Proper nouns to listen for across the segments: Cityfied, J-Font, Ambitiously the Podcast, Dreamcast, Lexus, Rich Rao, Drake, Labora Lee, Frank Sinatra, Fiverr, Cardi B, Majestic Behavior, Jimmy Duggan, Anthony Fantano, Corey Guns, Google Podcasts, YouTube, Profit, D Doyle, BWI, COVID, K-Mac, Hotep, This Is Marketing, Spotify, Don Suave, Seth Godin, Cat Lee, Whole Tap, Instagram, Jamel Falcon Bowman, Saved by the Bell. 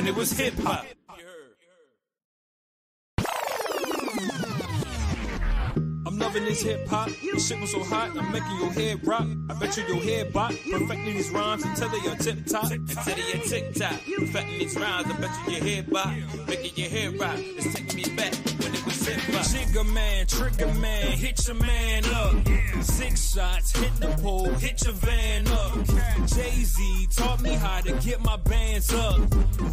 when it was hip hop. I'm loving this hip hop. This shit was so hot, I'm making your head rock. I bet you your head bop. Perfecting these rhymes until they are tip top. Until they are tick tock. Perfecting these rhymes, I bet you your head bop. Making your head rock. It's taking me back when it was hip hop. Jigger man, trigger man, hit your man up. 6 shots, hit the pole, hit your van up. Jay Z taught me how to get my bands up.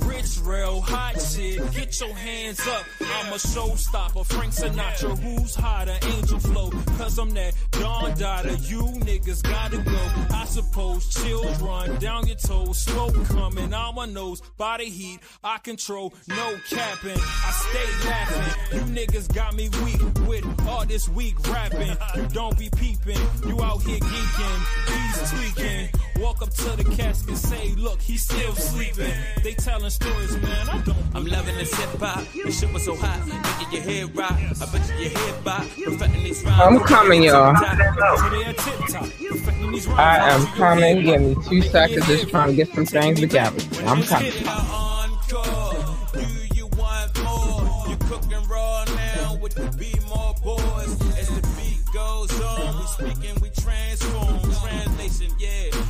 Rich Rao, hot shit, get your hands up. I'm a showstopper, Frank Sinatra, who's hotter? Angel flow, cause I'm that Don Dada, you niggas gotta go. I suppose chills run down your toes, smoke coming out my nose, body heat, I control, no capping, I stay laughing. You niggas got me weak with all this weak rapping. You don't be peeping, you out here geeking, he's tweaking. Walk up to the casket, say, look, he's still sleeping. They telling stories, man, I don't. I'm loving this hip hop, this shit was so hot, making your head rock. I bet you your head bop. I'm coming, y'all. I am coming. Give me 2 seconds. Just trying to get some things together. I'm coming.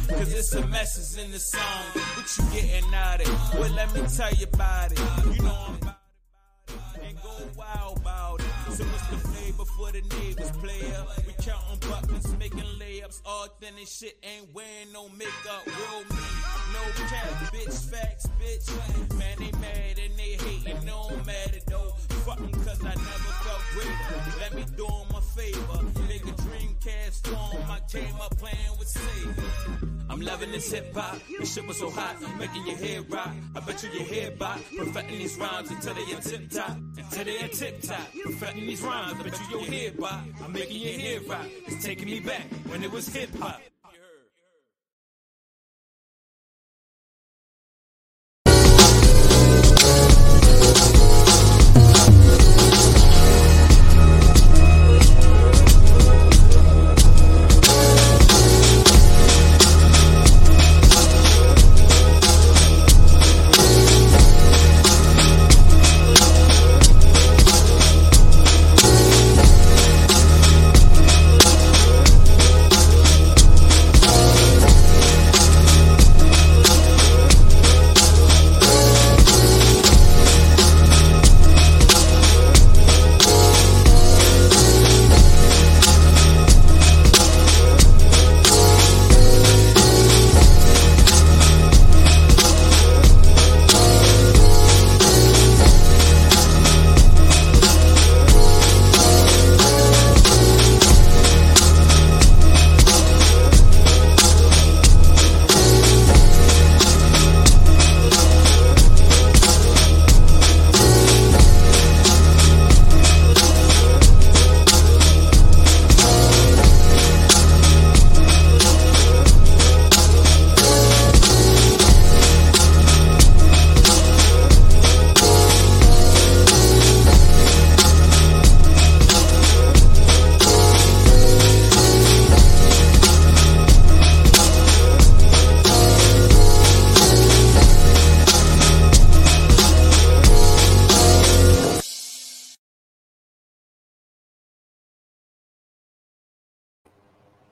Cause it's a message in the song. What you getting out of it? Well, let me tell you about it. You know I'm about it. And go wild about it. So what's the flavor for the neighbors, player? We counting buckets, making layups. All thin and shit, ain't wearing no makeup. Real me, no cap, bitch, facts, bitch. Man, they mad and they hating, no matter though. Fuck them, cause I never felt greater. Let me do them a favor. Nigga, Dreamcast form, I came up playing with Satan. I'm loving this hip-hop, this shit was so hot, making your head rock, I bet you your head bop, perfecting these rhymes until they are tip-top, until they are tip-top, perfecting these rhymes, I bet you your head bop, I'm making your head rock, it's taking me back when it was hip-hop.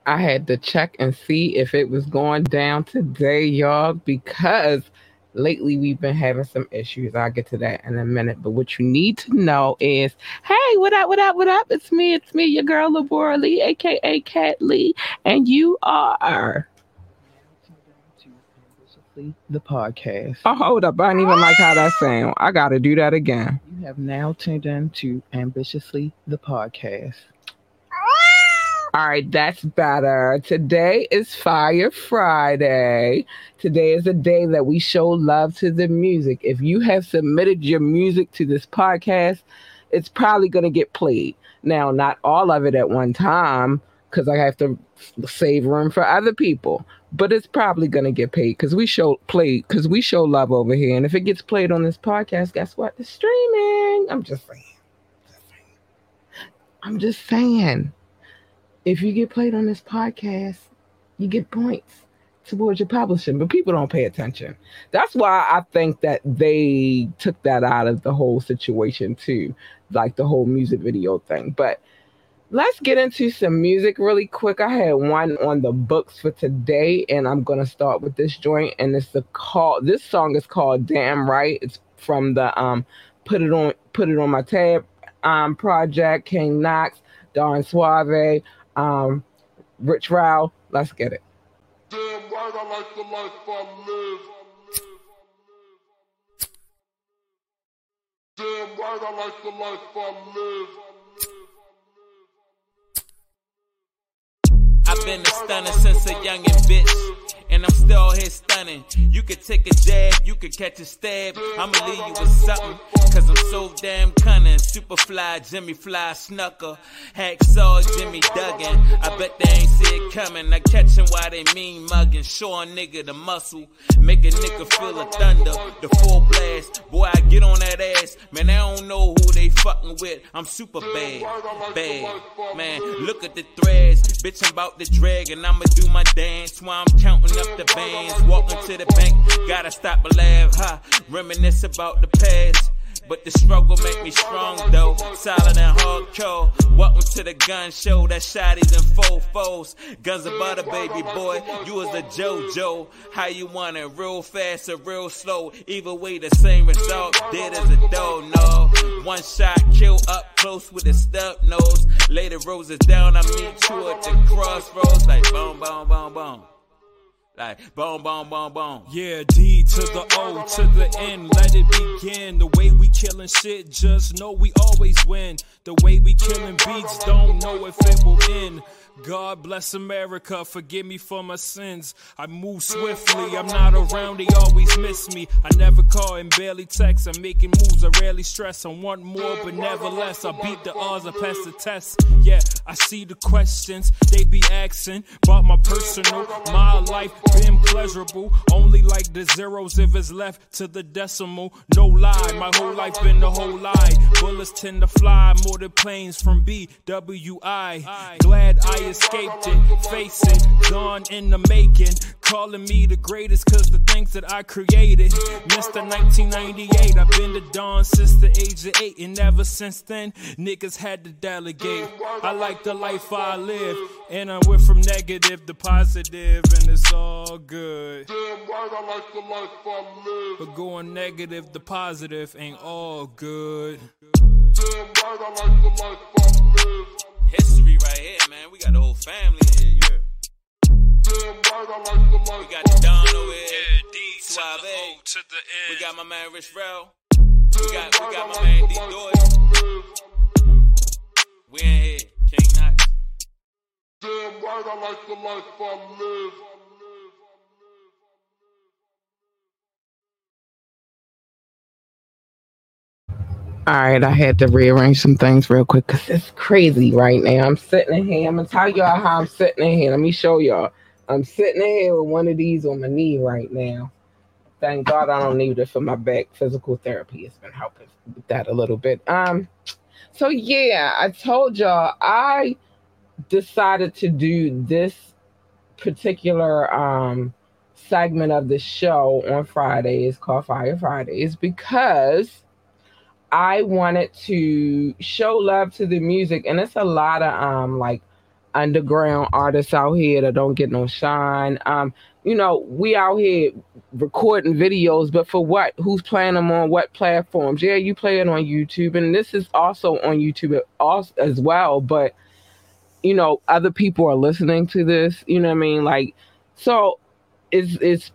I had to check and see if it was going down today, y'all, because lately we've been having some issues. I'll get to that in a minute. But what you need to know is, hey, what up, what up, what up? It's me, your girl, Labora Lee, a.k.a. Cat Lee, and you are Ambitiously the Podcast. Oh, hold up. I don't even like how that sounds. I got to do that again. You have now tuned in to Ambitiously the Podcast. All right, that's better. Today is Fire Friday. Today is a day that we show love to the music. If you have submitted your music to this podcast, it's probably going to get played. Now, not all of it at one time, because I have to save room for other people. But it's probably going to get played because we show love over here. And if it gets played on this podcast, guess what? It's streaming. I'm just saying. If you get played on this podcast, you get points. towards your publishing, but people don't pay attention. That's why I think that they took that out of the whole situation too, like the whole music video thing. But let's get into some music really quick. I had one on the books for today, and I'm going to start with this joint. And it's this song is called Damn Right. It's from the Put It On My Tab project, King Knox, Don Suave, Rich Rao. Let's get it. Damn right, I like the life I live. Damn right, I like the life I live. I've been a stunner since a youngin' bitch, and I'm still here stunning. You could take a jab, you could catch a stab, I'ma leave you with something, cause I'm so damn cunning. Super fly, Jimmy Fly, Snucker, Hacksaw, Jimmy Duggan. I bet they ain't see it coming, I catch 'em while they mean mugging. Show a nigga the muscle, make a nigga feel the thunder, the full blast. Boy, I get on that ass, man, I don't know who they fucking with. I'm super bad, man, look at the threads. Bitch, I'm about to drag and I'ma do my dance while I'm counting up the bands. Walking to the bank, gotta stop and laugh, huh? Reminisce about the past, but the struggle make me strong though, solid and hardcore. Welcome to the gun show, that shotties and 4-4s. Guns and butter, baby boy, you was a JoJo. How you want it, real fast or real slow? Either way, the same result, dead as a dog, no. One shot, kill up close with a stub nose. Lay the roses down, I meet you at the crossroads. Like boom, boom, boom, boom. Like, boom, boom, boom, boom. Yeah, D to the O to the N, let it begin. The way we killing shit, just know we always win. The way we killing beats, don't know if it will end. God bless America, forgive me for my sins. I move swiftly, I'm not around, they always miss me. I never call and barely text, I'm making moves, I rarely stress. I want more, but nevertheless, I beat the odds, I pass the test. Yeah, I see the questions they be asking about my personal. My life been pleasurable, only like the zeros if it's left to the decimal. No lie, my whole life been a whole lie. Bullets tend to fly more than planes from BWI. Glad I escaped it, face it, gone in the making. Calling me the greatest cause the things that I created. Mr. 1998, I've been to Dawn since the age of 8, and ever since then, niggas had to delegate. I like the life I live, and I went from negative to positive, and it's all good. Damn right, I like the life I live. But going negative to positive ain't all good. Damn right, I like the life I live. History right here, man. We got the whole family here, yeah. We got Don over here, D Suave. We got my man Rich Rao. We got my man D Doyle. We in here, King Knox. Damn right, I like the life I live. All right, I had to rearrange some things real quick because it's crazy right now. I'm sitting in here. I'm going to tell y'all how I'm sitting in here. Let me show y'all. I'm sitting in here with one of these on my knee right now. Thank God I don't need it for my back. Physical therapy has been helping with that a little bit. So, yeah, I told y'all I decided to do this particular segment of the show on Fridays called Fire Fridays because I wanted to show love to the music, and it's a lot of like underground artists out here that don't get no shine. You know, we out here recording videos, but for what? Who's playing them on what platforms? Yeah, you play it on YouTube, and this is also on YouTube as well. But you know, other people are listening to this. You know what I mean? Like, so it's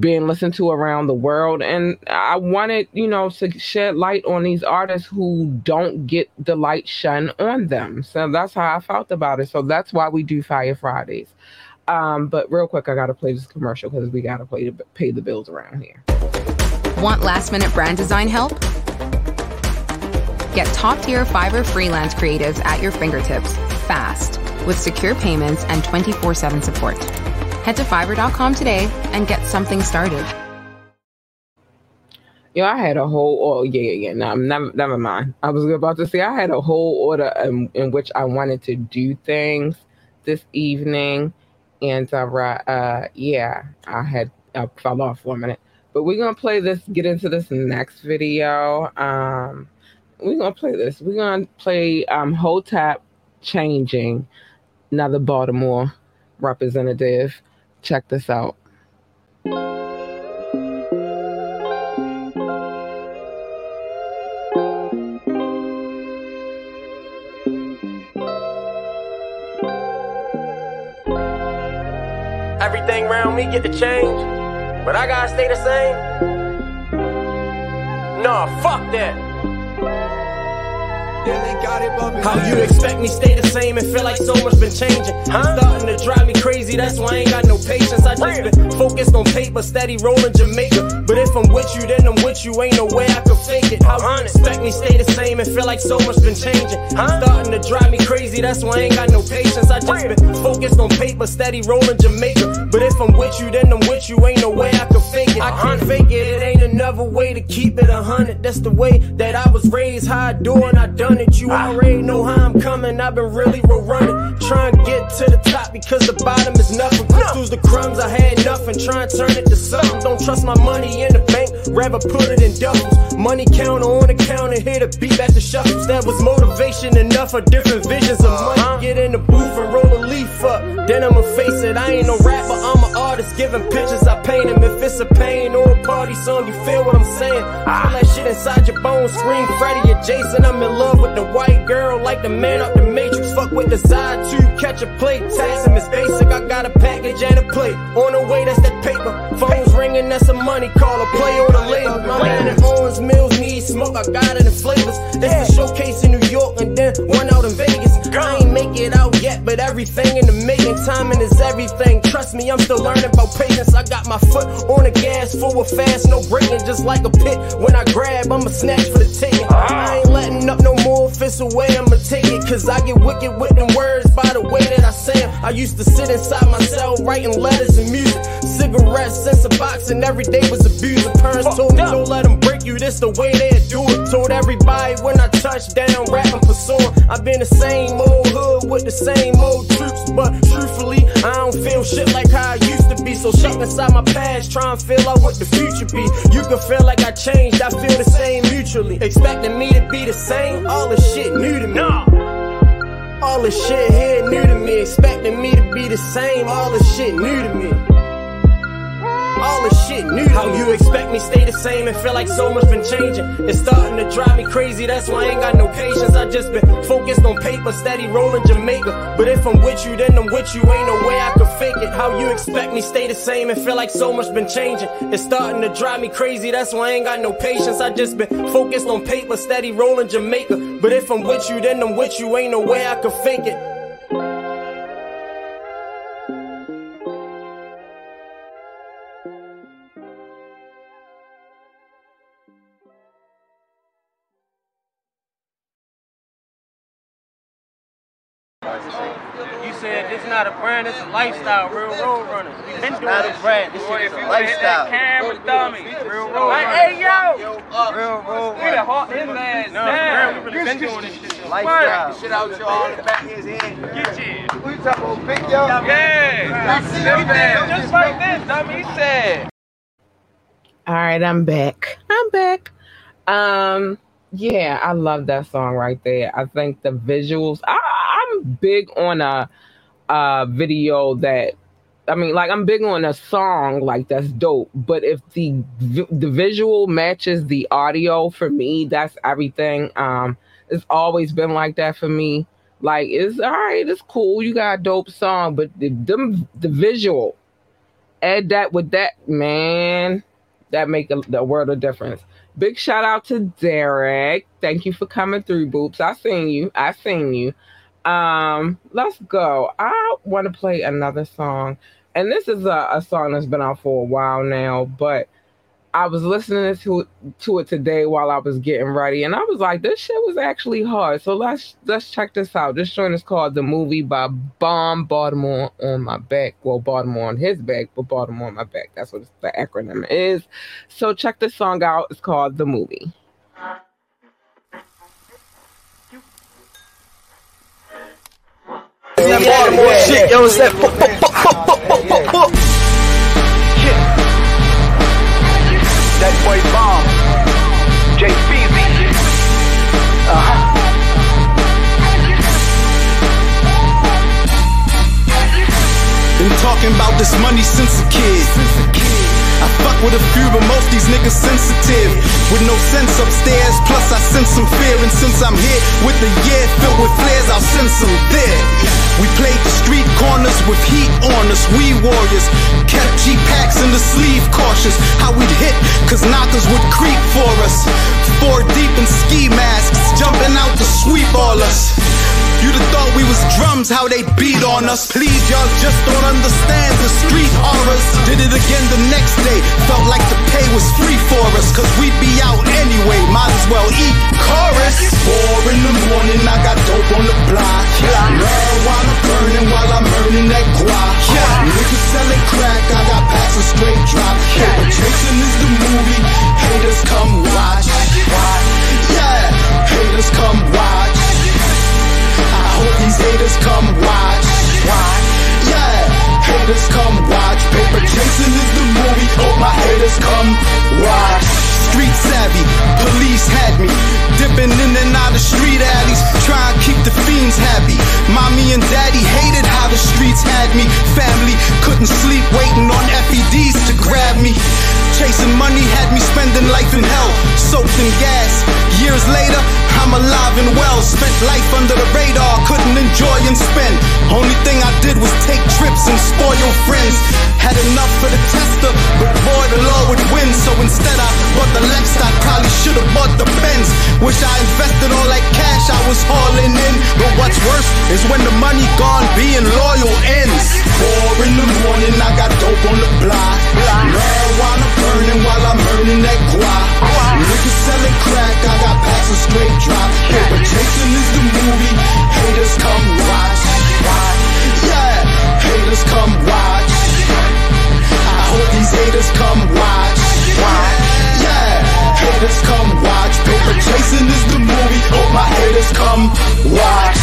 being listened to around the world, and I wanted, you know, to shed light on these artists who don't get the light shone on them. So that's how I felt about it. So that's why we do Fire Fridays. But real quick, I gotta play this commercial because we gotta pay the bills around here. Want last minute brand design help? Get top tier Fiverr freelance creatives at your fingertips fast with secure payments and 24/7 support. Head to Fiverr.com today and get something started. Yo, I had a whole never mind. I was about to say I had a whole order in which I wanted to do things this evening, And I had fell off for a minute. But we're going to play this, get into this next video. We're going to play this. We're going to play Whole Tap Changing, another Baltimore representative. Check this out. Everything around me get to change, but I gotta stay the same. Nah, fuck that. How you expect me stay the same and feel like so much been changing? It's starting to drive me crazy, that's why I ain't got no patience. I just been focused on paper, steady rolling Jamaica. But if I'm with you, then I'm with you, ain't no way I can fake it. How you expect me stay the same and feel like so much been changing? It's starting to drive me crazy, that's why I ain't got no patience. I just been focused on paper, steady rolling Jamaica. But if I'm with you, then I'm with you, ain't no way I can fake it. I can't fake it, it ain't another way to keep it 100. That's the way that I was raised, how I do and I done it. You already know how I'm coming, I've been really real running. Trying to get to the top because the bottom is nothing. Lose the crumbs, I had nothing, trying to turn it to something. Don't trust my money in the bank, rather put it in doubles. Money counter on the counter, hear the beat at the shuffles. That was motivation enough for different visions of money. Get in the booth and roll a leaf up, then I'ma face it. I ain't no rapper, I'm an artist, giving pictures, I paint them. If it's a pain or a party song, you feel what I'm saying? Feel that shit inside your bones, scream Freddy or Jason. I'm in love with the white girl, like the man up the Matrix. Fuck with the side two, catch a plate, tax him, it's basic. I got a package and a plate, on the way, that's that paper. Phone's ringing, that's some money, call a play or the label. My man in Owens Mills needs smoke, I got it in flavors. There's a showcase in New York and then one out in Vegas. I ain't make it out yet, but everything in the making. Timing is everything, trust me, I'm still learning about patience. I got my foot on the gas, forward fast, no braking. Just like a pit, when I grab, I'ma snatch for the ticket. I ain't letting up no more. If it's a way, I'ma take it, cause I get wicked with them words by the way that I say them. I used to sit inside my cell writing letters and music, cigarettes, censor box, and every day was abusing. Parents told me don't let them break you, this the way they do it. Told everybody when I touch down, rap I'm pursuing. I've been the same old hood with the same old troops, but truthfully I don't feel shit like how I used to be. So stuck inside my past, trying to feel out what the future be. You can feel like I changed, I feel the same mutually. Expecting me to be the same, all this shit new to me. All this shit here new to me. Expecting me to be the same, all this shit new to me. All this shit new. How you expect me stay the same and feel like so much been changing? It's starting to drive me crazy, that's why I ain't got no patience. I just been focused on paper, steady rolling Jamaica. But if I'm with you, then I'm with you, ain't no way I can fake it. How you expect me stay the same and feel like so much been changing? It's starting to drive me crazy, that's why I ain't got no patience. I just been focused on paper, steady rolling Jamaica. But if I'm with you, then I'm with you, ain't no way I can fake it. Not a brand, it's a lifestyle. Real road runners. We've been doing this brand. This shit is a lifestyle. Camera dummies. Real road runners. Hey yo. Real road runners. We the hot in last. No, we really been doing this shit. Lifestyle. Shit out y'all. Back his head. Get you. Who you talking about? Big yo. Yeah. Just like this, dummy said. All right, I'm back. Yeah, I love that song right there. I think the visuals. I'm big on a. Video that I'm big on a song like that's dope, but if the visual matches the audio, for me that's everything. It's always been like that for me. Like, it's all right, it's cool, you got a dope song, but the visual, add that with that, man, that make the world of difference. Big shout out to Derek, thank you for coming through, Boops. I seen you. Let's go. I want to play another song, and this is a song that's been out for a while now, but I was listening to it today while I was getting ready, and I was like, this shit was actually hard. So let's check this out. This joint is called The Movie by Bomb Baltimore on My Back. Well, Baltimore on his back, but Baltimore on my back. That's what the acronym is. So check this song out. It's called The Movie. that bar shit, yo, it's that fuck. That boy bomb, JBZ. Been talking about this money since a kid. I fuck with a few, but most these niggas sensitive. With no sense upstairs, plus I sense some fear. And since I'm here with the year filled with flares, I'll send some there. We played the street corners with heat on us, we warriors. Kept G-packs in the sleeve cautious. How we'd hit, cause knockers would creep for us. Four deep in ski masks, jumping out to sweep all us. You'd have thought we was drums, how they beat on us. Please, y'all just don't understand the street horrors. Did it again the next day, felt like the pay was free for us. Cause we'd be out anyway, might as well eat chorus. 4 in the morning, I got dope on the block. Marijuana burning while I'm earning that guac. Niggas selling crack, I got packs of straight drop. Chasing is the movie, haters come watch. Yeah, haters come watch. Hope these haters come watch. Yeah, haters come watch. Paper chasing is the movie. Oh, my haters come watch. Street savvy, police had me dipping in and out of street alleys, trying to keep the fiends happy. Mommy and daddy hated how the streets had me. Family couldn't sleep, waiting on FEDs to grab me. Chasing money had me spending life in hell, soaked in gas. Years later, I'm alive and well. Spent life under the radar, couldn't enjoy and spend. Only thing I did was take trips and spoil friends. Had enough for the tester, but boy, the law would win. So instead I bought the Lexus, probably should've bought the Benz. Wish I invested all that cash I was hauling in. But what's worse is when the money gone, being loyal ends. 4 in the morning, I got dope on the block. Marijuana burning while I'm earning that guac. Niggas selling crack, I got packs of straight drop. Paper chasing is the movie, haters come watch. Yeah, haters come watch. I hope these haters come watch. Yeah, haters come watch. Paper chasing is the movie, oh my haters come watch.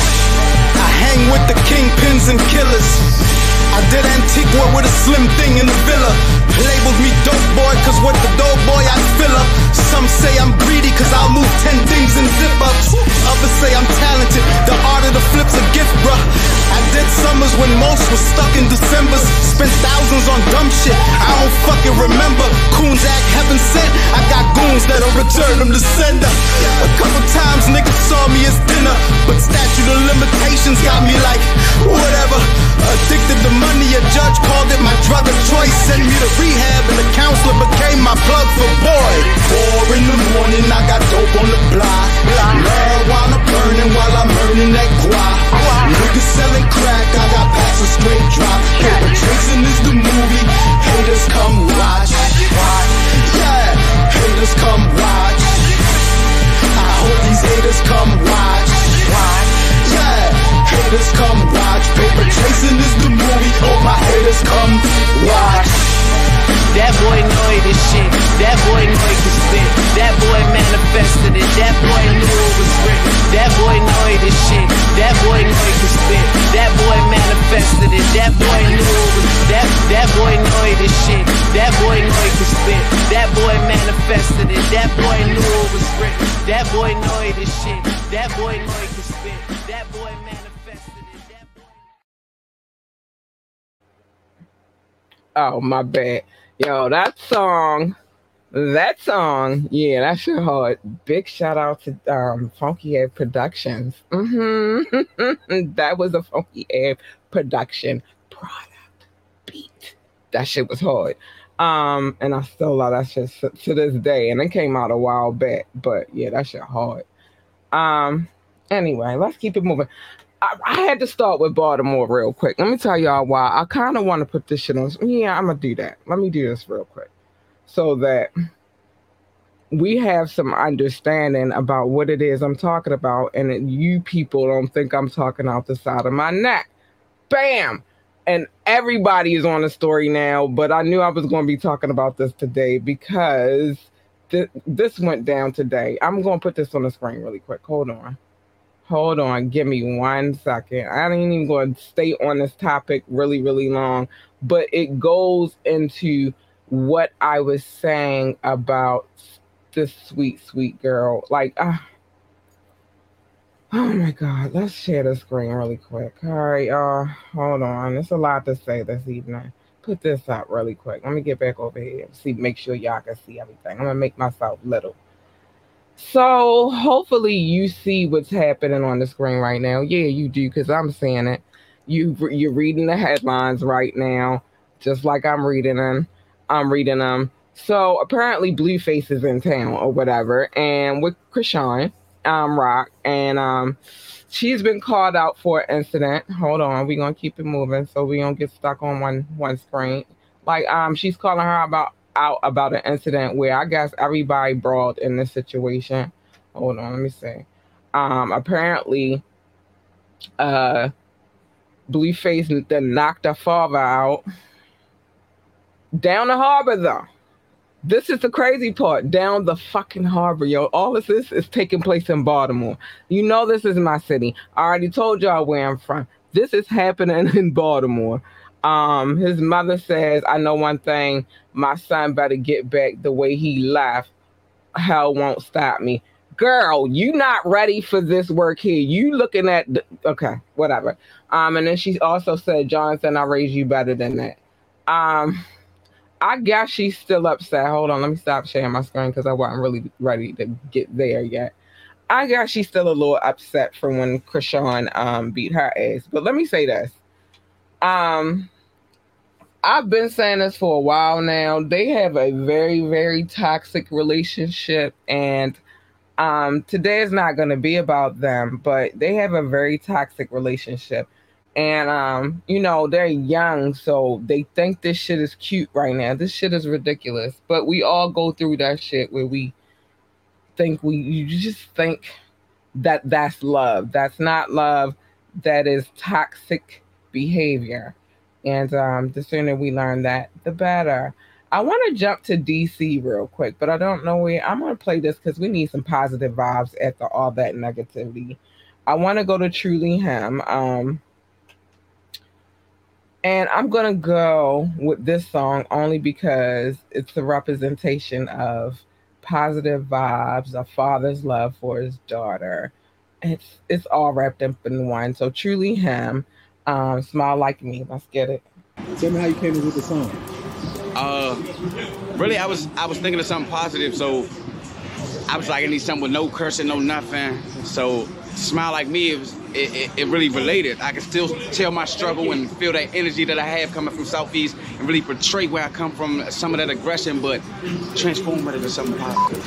I hang with the kingpins and killers. I did Antigua with a slim thing in the villa. Labeled me dope boy, cause with the dope boy I fill up. Some say I'm greedy, cause I'll move 10 things in zip-ups. Others say I'm talented, the art of the flip's a gift, bruh. I did summers when most was stuck in Decembers. Spent thousands on dumb shit, I don't fucking remember. Coons act heaven sent, I got goons that'll return them to sender. A couple times niggas saw me as dinner, but statute of limitations got me like, whatever. Addicted to money, a judge called it my drug of choice. Sent me to rehab and the counselor became my plug for boy. 4 in the morning, I got dope on the block. Marijuana burning while I'm earning that guac. Niggas selling crack, I got packs of straight drop. Paper chasing is the movie, haters come watch. Yeah, haters come watch. I hope these haters come watch. Yeah, haters come watch. Paper chasing is the movie, oh my haters come watch. That boy know this shit, that boy know this shit, that boy manifested it, that boy knew it was written, that boy know this shit, that boy know this shit, that boy manifested it, that boy knew it was that boy know this shit, that boy know this shit, that boy manifested it, that boy knew it was written, that boy know this shit, that boy know this shit, that boy manifested it, that boy. Oh, my bad. Yo, that song, yeah, that's your heart. Big shout out to Funky Ed Productions. That was a Funky Ed production product beat. That shit was hard. And I still love that shit to this day. And it came out a while back, but yeah, that shit hard. Anyway, let's keep it moving. I had to start with Baltimore real quick. Let me tell y'all why. I kind of want to put this shit on. Yeah, I'm going to do that. Let me do this real quick so that we have some understanding about what it is I'm talking about and that you people don't think I'm talking out the side of my neck. Bam! And everybody is on the story now, but I knew I was going to be talking about this today because this went down today. I'm going to put this on the screen really quick. Hold on. Hold on, give me 1 second. I ain't even going to stay on this topic really, really long, but it goes into what I was saying about this sweet, sweet girl. Like, oh my God, let's share the screen really quick. All right, hold on. There's a lot to say this evening. Put this up really quick. Let me get back over here and see, make sure y'all can see everything. I'm going to make myself little. So hopefully you see what's happening on the screen right now. Yeah, you do, because I'm seeing it. You're reading the headlines right now, just like I'm reading them. So apparently Blueface is in town or whatever, and with Krishan, Rock, and she's been called out for an incident. Hold on, we're going to keep it moving so we don't get stuck on one screen. Like, she's calling her out about an incident where I guess everybody brawled in this situation. Hold on, let me see. Apparently, Blueface then knocked her father out down the harbor, though. This is the crazy part, down the fucking harbor, yo. All of this is taking place in Baltimore. You know this is my city. I already told y'all where I'm from. This is happening in Baltimore. His mother says, I know one thing, my son better get back the way he left. Hell won't stop me. Girl, you not ready for this work here. You looking at, okay, whatever. And then she also said, Jonathan, I raised you better than that. I guess she's still upset. Hold on, let me stop sharing my screen because I wasn't really ready to get there yet. I guess she's still a little upset from when Krishan beat her ass. But let me say this. I've been saying this for a while now. They have a very, very toxic relationship, and today is not going to be about them, but they have a very toxic relationship. And, you know, they're young, so they think this shit is cute right now. This shit is ridiculous, but we all go through that shit where we think you just think that's love. That's not love. That is toxic behavior. And the sooner we learn that, the better. I want to jump to DC real quick, but I don't know where. I'm going to play this because we need some positive vibes after all that negativity. I want to go to Truly Him. And I'm going to go with this song only because it's a representation of positive vibes, a father's love for his daughter. It's all wrapped up in one. So Truly Him, Smile Like Me. Let's get it. Tell me how you came up with the song. Really, I was thinking of something positive. So I was like, I need something with no cursing, no nothing. So Smile Like Me, it really related. I can still tell my struggle and feel that energy that I have coming from Southeast and really portray where I come from, some of that aggression, but transform it into something positive.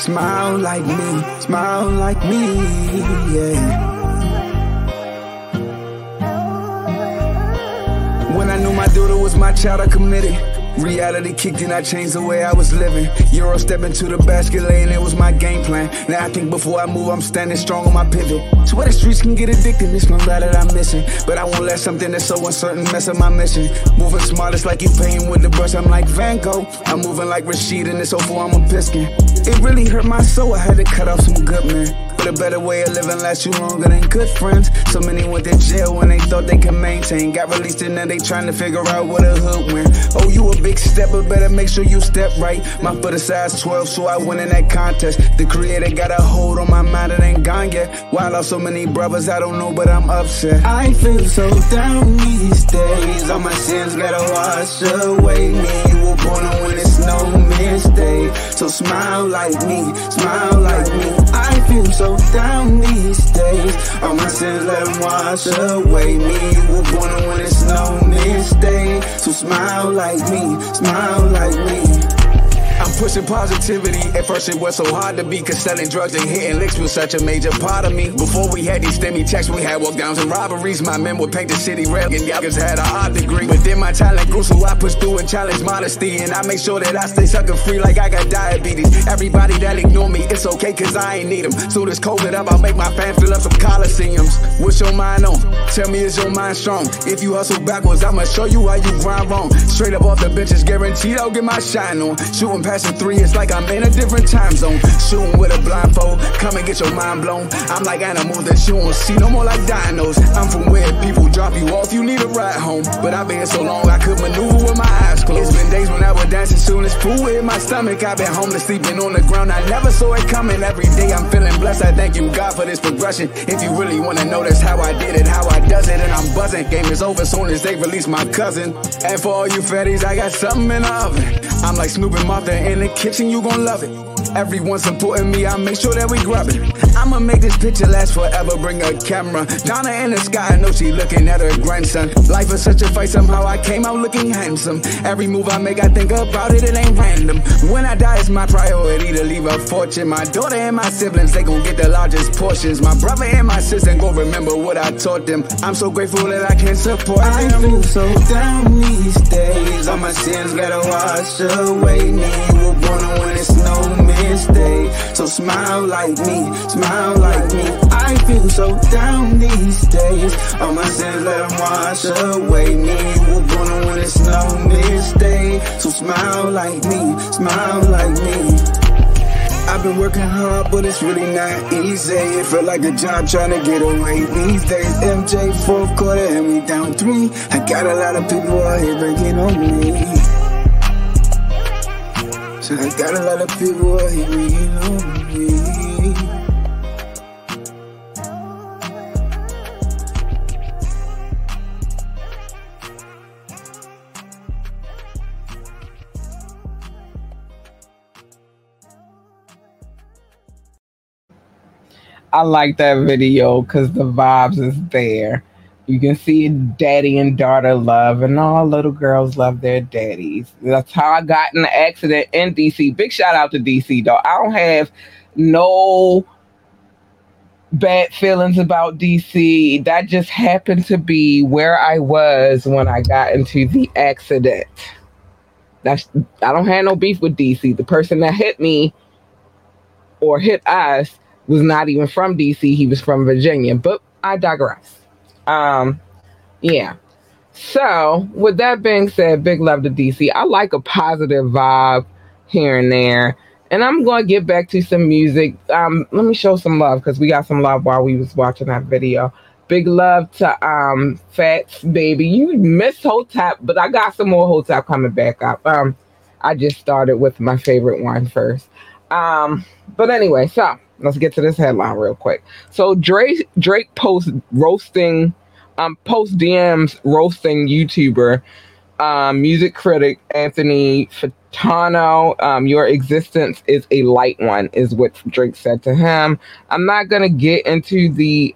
Smile like me, yeah. When I knew my daughter was my child, I committed. Reality kicked in, I changed the way I was living. Euro stepping to the basket lane, it was my game plan. Now I think before I move, I'm standing strong on my pivot. To where the streets can get addicted, it's no doubt that I'm missing. But I won't let something that's so uncertain mess up my mission. Moving smart, it's like you paint with the brush, I'm like Van Gogh. I'm moving like Rashid and it's over, I'm a piston. It really hurt my soul, I had to cut off some good men. A better way of living lasts you longer than good friends. So many went to jail when they thought they could maintain. Got released and now they trying to figure out what a hood went. Oh, you a big stepper, better make sure you step right. My foot is size 12, so I win in that contest. The creator got a hold on my mind, it ain't gone yet. Why I lost so many brothers, I don't know, but I'm upset. I feel so down these days. All my sins gotta wash away. Me, you were born on when it's no mistake. So smile like me, smile like me. I feel so down these days. All my sins let them wash away. Me, you were born when it's no mistake. So smile like me, smile like me. I'm pushing positivity. At first it was so hard to be, cause selling drugs and hitting licks was such a major part of me. Before we had these STEMI checks, we had walkdowns and robberies. My men would paint the city red and y'all just had a hard degree. But then my talent grew, so I pushed through and challenged modesty. And I make sure that I stay sucker free like I got diabetes. Everybody that ignore me, it's okay cause I ain't need them. So this COVID up, I'll make my fans fill up some coliseums. What's your mind on? Tell me is your mind strong? If you hustle backwards, I'ma show you how you grind wrong. Straight up off the benches, guaranteed I'll get my shine on. Shoot 'em passing three, it's like I'm in a different time zone. Shooting with a blindfold, come and get your mind blown. I'm like animals that you won't see no more, like dinos. I'm from where people drop you off, you need a ride home. But I've been here so long, I could maneuver with my eyes closed. It's been days when I would dance as soon as food in my stomach. I've been homeless, sleeping on the ground, I never saw it coming. Every day I'm feeling blessed, I thank you God for this progression. If you really want to notice how I did it, how I does it, and I'm buzzing. Game is over soon as they release my cousin. And for all you fatties, I got something in the oven. I'm like Snoop and Martha in the kitchen, you gon' love it. Everyone supporting me, I make sure that we grab it. I'ma make this picture last forever, bring a camera. Donna in the sky, I know she looking at her grandson. Life is such a fight, somehow I came out looking handsome. Every move I make, I think about it, it ain't random. When I die, it's my priority to leave a fortune. My daughter and my siblings, they gon' get the largest portions. My brother and my sister gon' remember what I taught them. I'm so grateful that I can support them. I feel so down these days, all my sins gotta wash up. Away, me you were born when it's no mistake. So smile like me, smile like me. I feel so down these days, all my sins let them wash away. Me you were born when it's no mistake. So smile like me, smile like me. I've been working hard, but it's really not easy. It felt like a job trying to get away these days. MJ fourth quarter and we down 3. I got a lot of people out here breaking on me. So I got a lot of people out here waiting on me. I like that video because the vibes is there. You can see daddy and daughter love, and all little girls love their daddies. That's how I got in the accident in DC. Big shout out to DC, though. I don't have no bad feelings about DC. That just happened to be where I was when I got into the accident. I don't have no beef with DC. The person that hit me or hit us was not even from DC. He was from Virginia, but I digress. So with that being said, big love to DC. I like a positive vibe here and there, and I'm going to get back to some music. Let me show some love because we got some love while we was watching that video. Big love to Fats Baby. You missed Hotep, but I got some more Hotep coming back up. I just started with my favorite one first. But anyway, so let's get to this headline real quick. So Drake posts DMs roasting YouTuber, music critic Anthony Fantano. Your existence is a light one, is what Drake said to him. I'm not gonna get into the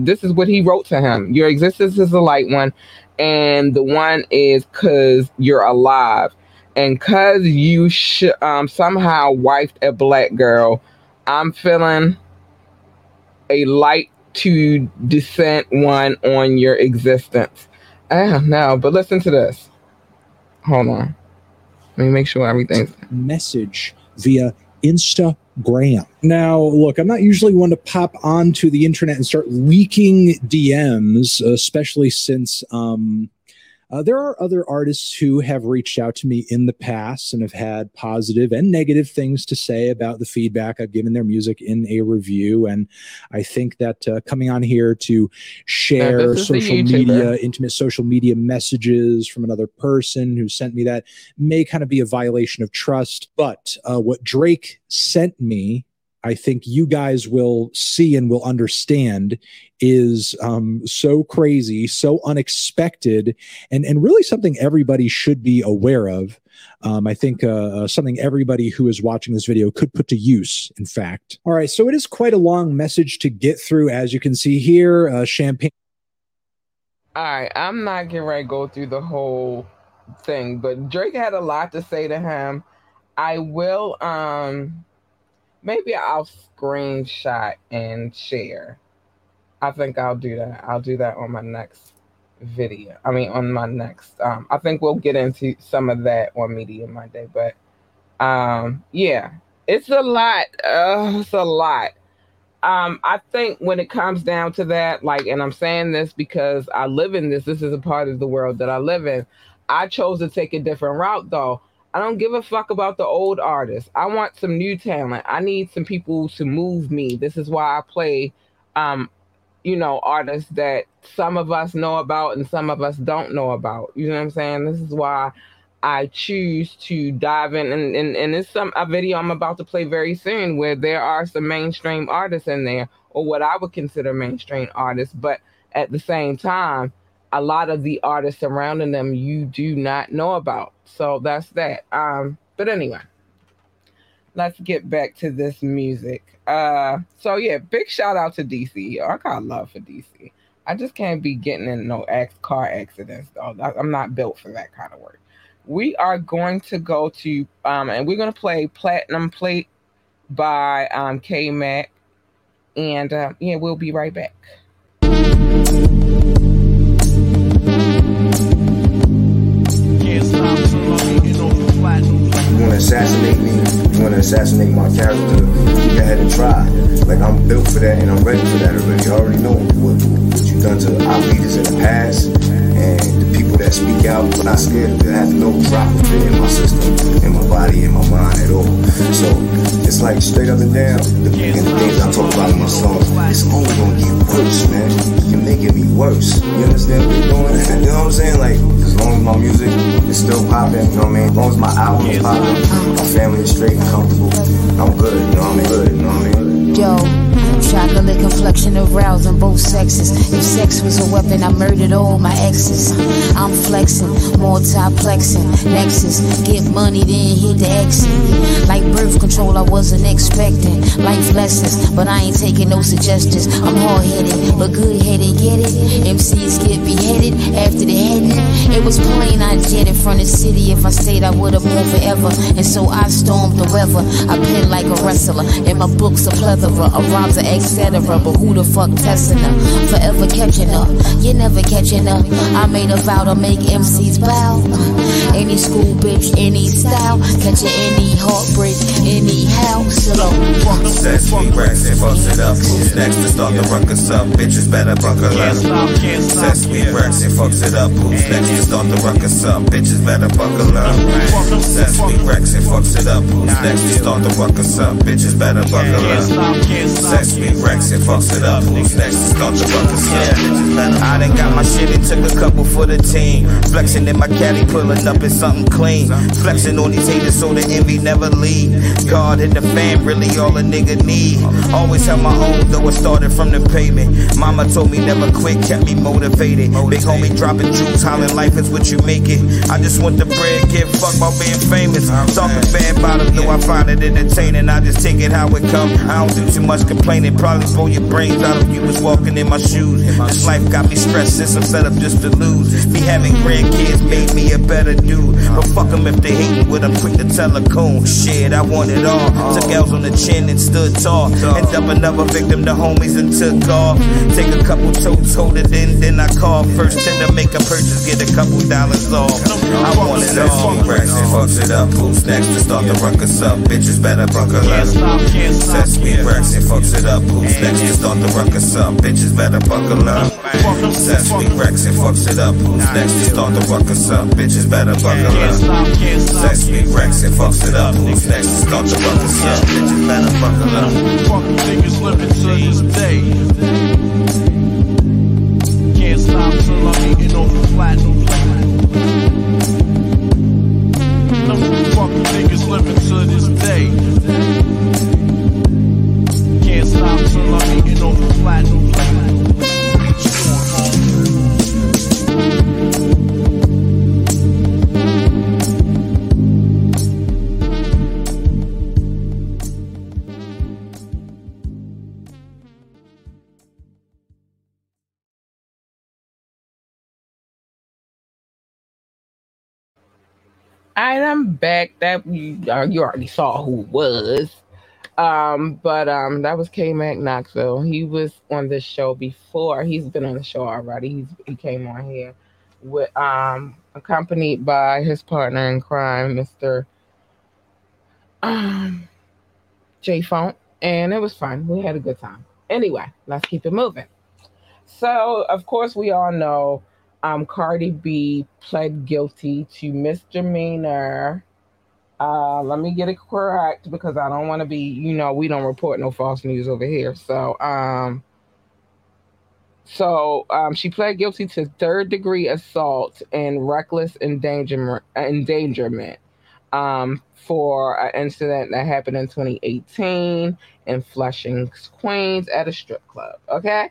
this is what he wrote to him. Your existence is a light one, and the one is 'cause you're alive, and 'cause you somehow wifed a black girl. I'm feeling a light to descent one on your existence. I don't know, but listen to this. Hold on. Let me make sure everything's... Message via Instagram. Now, look, I'm not usually one to pop onto the internet and start leaking DMs, especially since... there are other artists who have reached out to me in the past and have had positive and negative things to say about the feedback I've given their music in a review. And I think that coming on here to share intimate social media messages from another person who sent me that may kind of be a violation of trust. But what Drake sent me, I think you guys will see and will understand, is so crazy, so unexpected, and really something everybody should be aware of. I think something everybody who is watching this video could put to use, in fact. All right, so it is quite a long message to get through, as you can see here. Champagne. All right, I'm not getting ready to go through the whole thing, but Drake had a lot to say to him. I will... Maybe I'll screenshot and share. I think I'll do that. I'll do that on my next video. I mean, on my next... I think we'll get into some of that on Media Monday. But, it's a lot. It's a lot. I think when it comes down to that, and I'm saying this because I live in this. This is a part of the world that I live in. I chose to take a different route, though. I don't give a fuck about the old artists. I want some new talent. I need some people to move me. This is why I play, artists that some of us know about and some of us don't know about. You know what I'm saying? This is why I choose to dive in. And it's a video I'm about to play very soon where there are some mainstream artists in there, or what I would consider mainstream artists. But at the same time, a lot of the artists surrounding them you do not know about. So that's that. But anyway, let's get back to this music. Big shout out to DC. I got love for DC. I just can't be getting in no car accidents, though. I'm not built for that kind of work. We are going to go to, and we're going to play Platinum Plate by K-Mac. And we'll be right back. Assassinate me, you want to assassinate my character, go ahead and try. Like, I'm built for that and I'm ready for that already. I already know what you've done to our leaders in the past, and the people that speak out, I'm not scared of it. I have no drop of it in my system, in my body, in my mind at all. So it's like straight up and down, the things I talk about in my songs, it's only gonna get worse, man. You're making me worse. You understand what you're doing? You know what I'm saying? Like, as long as my music is still popping, you know what I mean? As long as my album is popping, my family is straight and comfortable. I'm good, you know what I mean? Good, you know what I mean? Yo, chocolate complexion arousing both sexes. If sex was a weapon, I murdered all my exes. I'm flexing, multiplexing, nexus. Get money, then hit the exit. Like birth control, I wasn't expecting. Life lessons, but I ain't taking no suggestions. I'm hard-headed, but good-headed, get it? MCs get beheaded after the heading. It was plain I'd get it from the city. If I stayed, I would've moved forever. And so I stormed the weather. I pen like a wrestler, and my books a plethora of rhymes, etc. But who the fuck testing her? Forever catching up, you're never catching up. I made a vow to make MCs bow. Any school bitch, any style, catching any heartbreak, anyhow. Slow sets we racks and fucks it up. Who's next to start the ruckus up? Bitches better buckle up. Sets we racks and fucks it up. Who's next to start the ruckus up? Bitches better buckle up. Sets we racks and fucks it up, who's next to start the ruckus up? Bitches better buckle up. Sex me wrecks and fucks it up, who's next to start the ruckus up? I done got my shit and took a couple for the team. Flexing in my caddy, pulling up in something clean. Flexing on these haters so the envy never leave. God and the fam, really all a nigga need. Always held my own, though it started from the pavement. Mama told me never quit, kept me motivated. Big homie dropping jewels, hollering life is what you make it. I just want the bread, give fuck about being famous. Talking bad bottom, though I find it entertaining. I just take it how it come. I don't do too much complaining. Probably blow your brains out if you was walking in my shoes. This life got me stressed since I'm set up just to lose. Me having grandkids made me a better dude. But fuck them if they hate what I'm quick to tell a coon. Shit, I want it all. Took L's on the chin and stood tall. End up another victim to homies and took off. Take a couple totes, hold it in, then I call. First tend to make a purchase, get a couple dollars off. I want it all. Fucks it up. Who's next to start the ruckus up? Bitches better buckle up. Sets me racks and fucks it up. Who's next to start the ruckus up? Bitches better buckle up. Sets me racks and fucks it up. Who's next to start the ruckus up? Bitches better buckle up. Sets me racks and fucks it up. Who's next to start the ruckus up? Bitches better buckle up. Fucking niggas living till this day. Can't stop till I'm eating on the platinum. Fucking niggas living to this day. Can't stop till I'm eating on the platinum. Alright, I'm back. That you already saw who it was. But that was K-Mac Knoxville. He was on this show before. He's been on the show already. He came on here with accompanied by his partner in crime, Mr. J-Font, and it was fun. We had a good time. Anyway, let's keep it moving. So, of course, we all know Cardi B pled guilty to misdemeanor Let me get it correct because I don't want to be, you know, we don't report no false news over here. So, she pled guilty to third-degree assault and reckless endangerment for an incident that happened in 2018 in Flushing, Queens, at a strip club. Okay.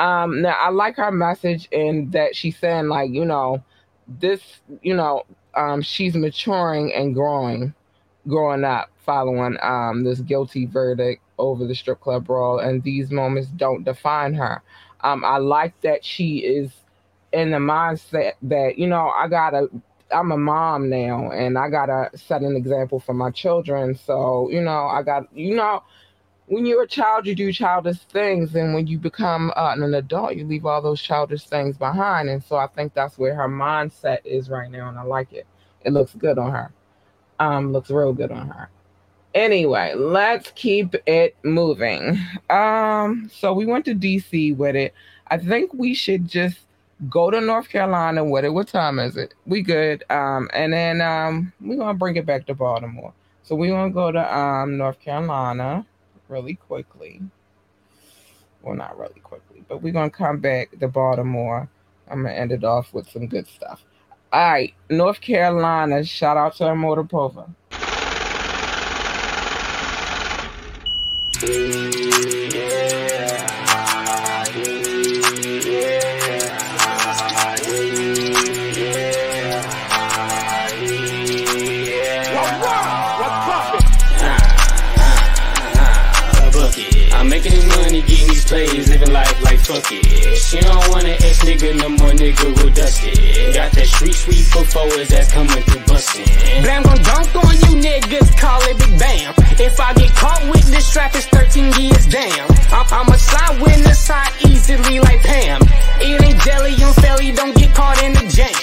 Now I like her message in that she's saying, like, you know, this, you know, she's maturing and growing up following this guilty verdict over the strip club brawl, and these moments don't define her. I like that she is in the mindset that, you know, I'm a mom now and I gotta set an example for my children. So, you know, when you're a child, you do childish things. And when you become an adult, you leave all those childish things behind. And so I think that's where her mindset is right now. And I like it. It looks good on her. Looks real good on her. Anyway, let's keep it moving. So we went to D.C. with it. I think we should just go to North Carolina with it. What time is it? We good. And then we're going to bring it back to Baltimore. So we're going to go to North Carolina really quickly. Well, not really quickly, but we're going to come back to Baltimore. I'm going to end it off with some good stuff. All right, North Carolina, shout out to Motopova. Plays living life like fuck it. She don't want an ex nigga no more, nigga go dust it. Got that street sweep for forwards that's coming through bustin'. Blam gon' dunk on you niggas, call it big bam. If I get caught with this trap, it's 13 years down. I'm a side winner, side easily like Pam. Eating jelly, on fairly, don't get caught in the jam.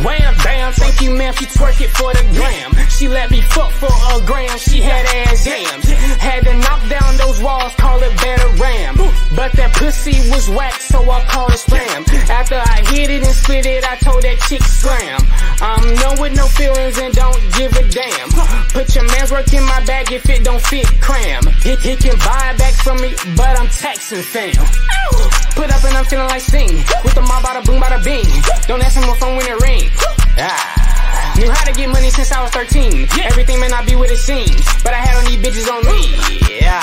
Wham, bam, thank you ma'am, she twerk it for the gram. She let me fuck for a gram, she had ass yams. Had to knock down those walls, call it better ram. But that pussy was whack, so I called it slam. After I hit it and split it, I told that chick slam. I'm no with no feelings and don't give a damn. Put your man's work in my bag if it don't fit, cram. He can buy it back from me, but I'm taxing fam. Put up and I'm feeling like sing. With the mob, bada boom, bada bing. Don't ask him my phone when it ring. Ah, knew how to get money since I was 13. Yeah. Everything may not be what it seems, but I had on these bitches on me. Yeah.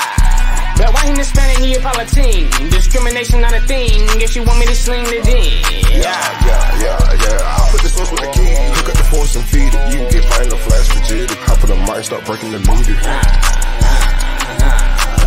But why he Hispanic Neapolitan? Discrimination not a thing. If you want me to sling the ding. Yeah, yeah, yeah, yeah. I put the sauce with the key. Look at the force and feed it. You can get fired in a flash for jitty. Hop on the mic, start breaking the meter.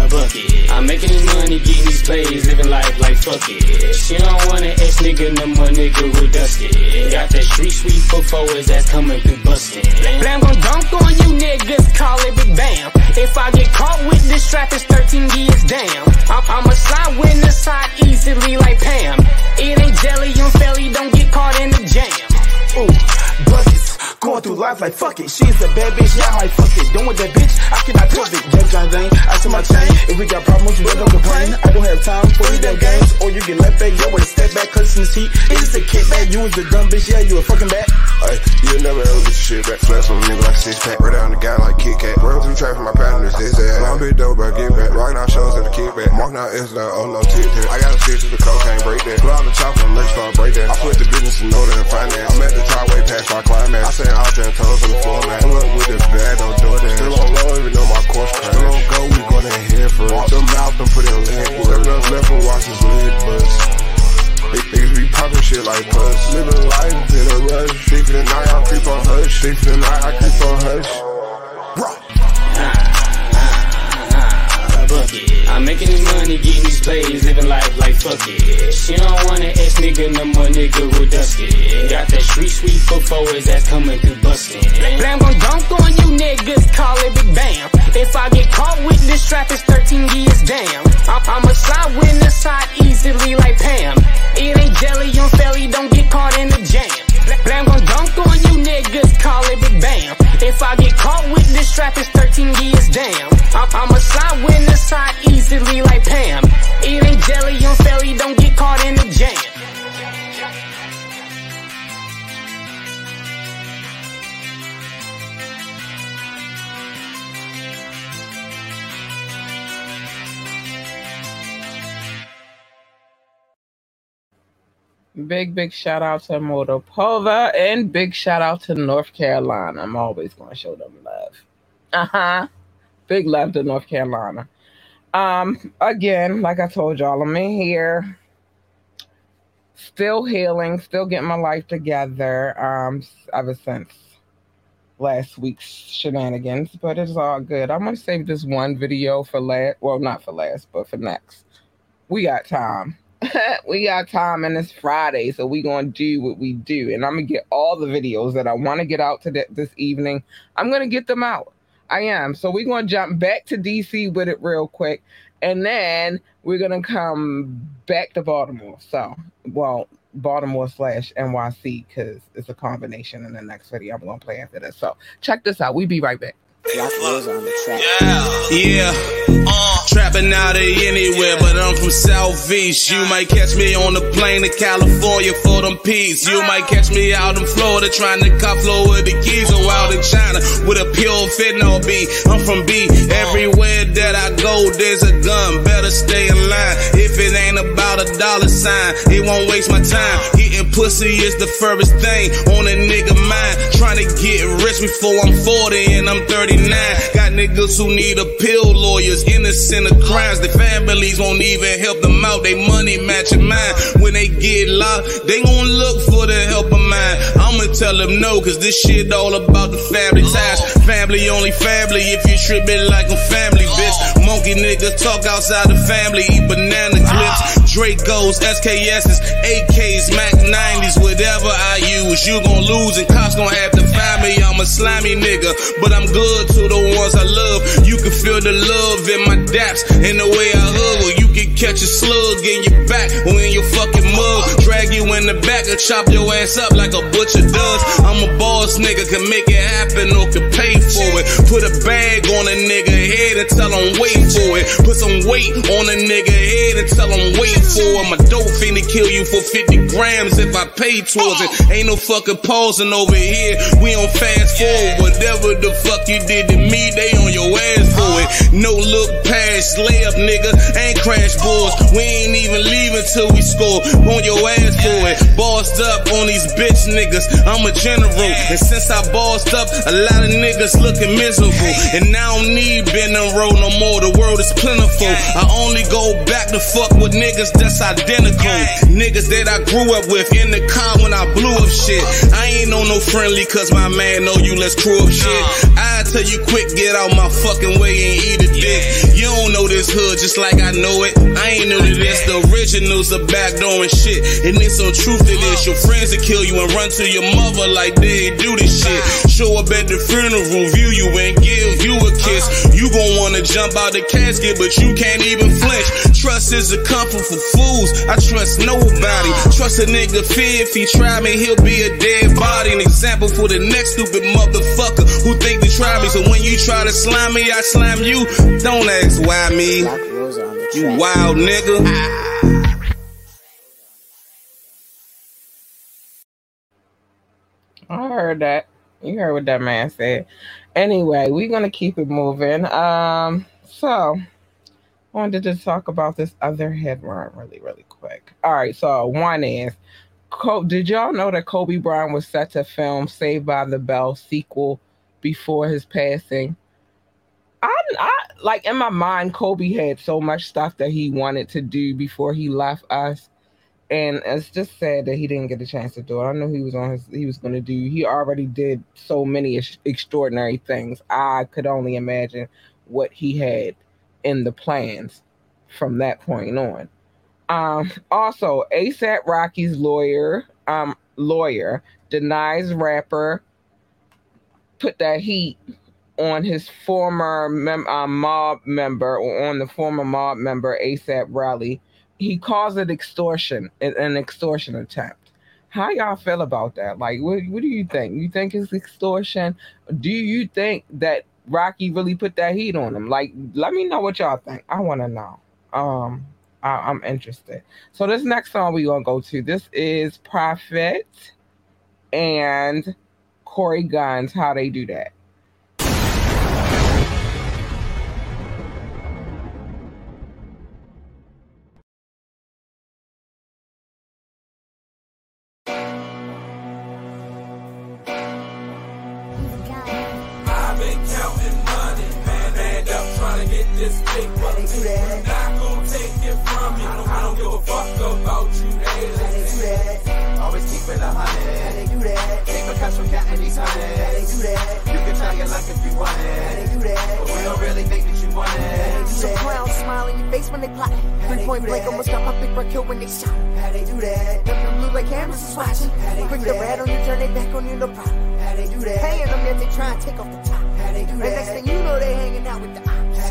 Bucket. I'm making this money, getting these plays, living life like fuck it. She don't want an ex nigga, no more nigga who dust it. Got that street sweep for forwards that's coming through bustin'. Blam gon' dunk on you niggas, call it big bam. If I get caught with this trap, it's 13 years down. I'm a slide winner, side easily like Pam. It ain't jelly, I'm fairly, don't get caught in the jam. Ooh, buckets. Going through life like fuck it. She's a bad bitch, yeah, I might fuck it. Don't want that bitch, I cannot trust it. That John Zane, I see my chain. If we got problems, we don't complain. I don't have time for you damn games. Or you get left back, yo, with a step back, clutching his heat. It's just a kickback, you was a dumb bitch, yeah, you a fucking bat. Ay, you'll never ever get your shit back. Flash on a nigga like six pack. Right down the guy like Kit Kat. Run through traffic, my patterns, this ass. Long bit dope, but I get back. Rockin' out shows at the kickback. Markin' out is not on no tit tip. I got a stitch with the cocaine break that. Blow out the chopper and let's start break that. I put the business in order and finance. I'm at the top way past my climax. I said out there and toes on the floor, man. Pull up with the bag on Jordan. Still on low, even though my course crash. Still on go, we gonna hear for it. Walk them out, them put it on lead. Step up left and watch his lid bust. Niggas be poppin' shit like puss. Living life in a rush. Sleep for the night, I creep on hush. Sleep for the night, I creep on hush. I'm making this money, getting these plays, living life like fuck it. She don't want an ex nigga, no more nigga who dust it. Got that street sweep for forwards that's coming through bustin'. Blam gon' dunk on you niggas, call it big bam. If I get caught with this trap, it's 13 years down. I'm a slide winner, side easily like Pam. It ain't jelly, I'm fairly, don't get caught in the jam. Blam gon' dunk on you niggas, call it big bam. If I get caught with this trap, it's 13 years down. I'm a slide winner, side easily like Pam. It ain't jelly, I'm fairly, don't get caught in the jam. Big shout out to Motopova and big shout out to North Carolina. I'm always going to show them love. Big love to North Carolina. Again, like I told y'all, I'm in here still healing, still getting my life together ever since last week's shenanigans, but it's all good. I'm going to save this one video for last. Well, not for last, but for next. We got time. We got time, and it's Friday, so we gonna do what we do, and I'm gonna get all the videos that I want to get out to this evening. I'm gonna get them out. I am. So we're gonna jump back to DC with it real quick, and then we're gonna come back to Baltimore. So, well, Baltimore/NYC, because it's a combination in the next video I'm gonna play after this. So check this out. We be right back. Trapping out of anywhere, but I'm from Southeast. You might catch me on the plane to California for them peas. You might catch me out in Florida trying to cop flow with the keys, or out in China with a pure fentanyl B. I'm from B. Everywhere that I go, there's a gun. Better stay in line. If it ain't about a dollar sign, it won't waste my time. Getting pussy is the furthest thing on a nigga mind. Trying to get rich before I'm 40 and I'm 30. Got niggas who need appeal lawyers, innocent of crimes. Their families won't even help them out. They money matching mine. When they get locked, they gon' look for the help of mine. I'ma tell them no, cause this shit all about the family ties. Family only family if you trippin' like a family bitch. Monkey niggas talk outside the family, eat banana clips. Dracos, SKS's, AKs, Mac 90s, whatever I use. You gon' lose and cops gon' have to find me. I'm a slimy nigga, but I'm good to the ones I love. You can feel the love in my daps and the way I hug. Or you can catch a slug in your back or in your fucking mug. Drag you in the back or chop your ass up like a butcher does. I'm a boss nigga, can make it happen or can pay for it. Put a bag on a nigga head and tell him wait for it. Put some weight on a nigga head and tell him wait for it. My dope finna kill you for 50 grams if I pay towards it. Ain't no fucking pausing over here. We on fast forward. Whatever the fuck you did to me, they on your ass for it. No look past, lay up nigga, ain't crash boards. We ain't even leaving till we score, on your ass for it. Bossed up on these bitch niggas, I'm a general. And since I bossed up, a lot of niggas looking miserable. And I don't need bend and roll no more, the world is plentiful. I only go back to fuck with niggas that's identical. Niggas that I grew up with, in the car when I blew up shit. I ain't on no friendly, cause my man know you, let's crew up shit. I tell you quick, get out my fucking way and eat a dick. You don't know this hood just like I know it. I ain't new to this. The originals are backdooring shit, and it's some truth to this. Your friends will kill you and run to your mother like they ain't do this shit. Show up at the funeral, view you and give you a kiss. You gon' wanna jump out the casket, but you can't even flinch. Trust is a comfort for fools. I trust nobody. Trust a nigga fear if he try me, he'll be a dead body. An example for the next stupid motherfucker who think to try me. So when you try to slime me, I slime you. Don't ask why me. You wild nigga. I heard that. You heard what that man said. Anyway, we're gonna keep it moving. So wanted to talk about this other headline really quick. All right, so one is, did y'all know that Kobe Bryant was set to film Saved by the Bell sequel before his passing? I like, in my mind, Kobe had so much stuff that he wanted to do before he left us, and it's just sad that he didn't get a chance to do it. I know he was on his, he was going to do, he already did so many extraordinary things. I could only imagine what he had in the plans from that point on. Also, ASAP Rocky's lawyer denies rapper put that heat on his former mob member, or on the former mob member ASAP Rocky. He calls it extortion, an extortion attempt. How y'all feel about that? Like, what do you think? You think it's extortion? Do you think that Rocky really put that heat on him? Like, let me know what y'all think. I want to know. I'm interested. So this next song we're going to go to, this is Profit and Corey Guns, How They Do That. this big buck. You're not gonna take it from me. I don't give a fuck about you. Always keep it 100. Keep a cash from cat and these hunters. You can try your luck if you want it, but we don't really think that you want it. So brown smile in your face when they plot. 3-point blank almost got my big bro killed when they shot. How they do that? Them blue like cameras is watching. Bring the red on you, turn it back on you, no problem. How they do that? Paying them if they try and take off the top. And next thing you know, they hanging out with the ops.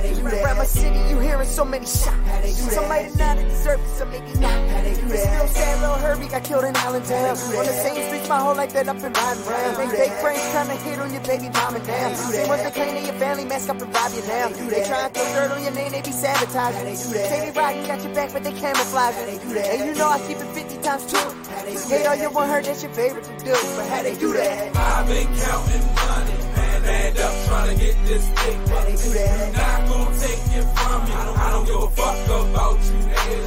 Around my city, you hearing so many shots. Some might have not deserved it, some niggas not. They still sad, little Herbie got killed in Allentown. On the same streets my whole life that I've been riding round. They fake friends trying to hit on your baby mama now. They want the claim to your family, mask up and rob you now. They try to throw dirt on your name, they be sabotaging. They be riding, got your back, but they camouflaging. And you know I keep it 50 times two. Hate all you want her, that's your favorite to do. But how they do that? I've been counting money. Stand up, tryna get this big buck. You're not gonna take it from me. I don't give a fuck about you, nigga.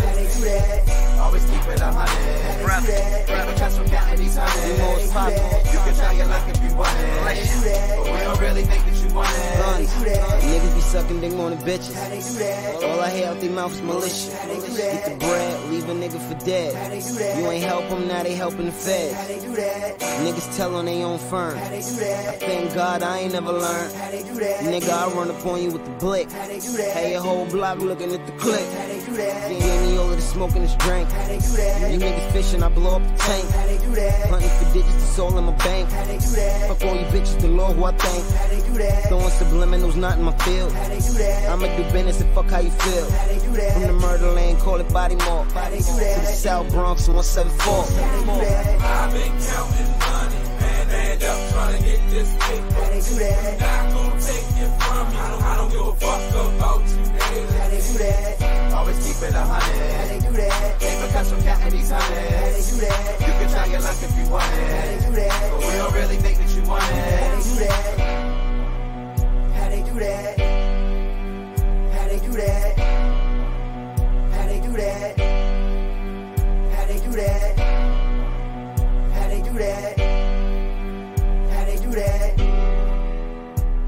Always keep it 100. Grab a chance from counting these hundreds. You can try your luck if you want it, but we don't really think that you want it. Niggas be sucking dick on the bitches. All I hear out their mouth is malicious. Get the bread, leave a nigga for dead. You ain't help them, now they helping the feds. Niggas tell on they own firm. I thank God I ain't never learned. Nigga, I run up on you with the blick. Hey, your whole block looking at the click. You gave me all of the smoke and this drink. You niggas fishing, I blow up the tank. Hunting for digits, it's all in my bank. Fuck all you bitches, the Lord who I thank. Throwing subliminals, not in my field. I'ma do business and fuck how you feel. From the murder lane, call it Baltimore. To the South Bronx, 174. I've been counting money. Stand up, trying to get this big buck. You're not gonna take it from me. I don't give a fuck about you, nigga. How they do that? Always keep it 100. How they do that? They become some cat and these hunters. How they do that? You can try your luck if you want it. How they do that? But we don't really think that you want it. How they do that? How they do that? How they do that? How they do that? How they do that? How they do that? How they do that?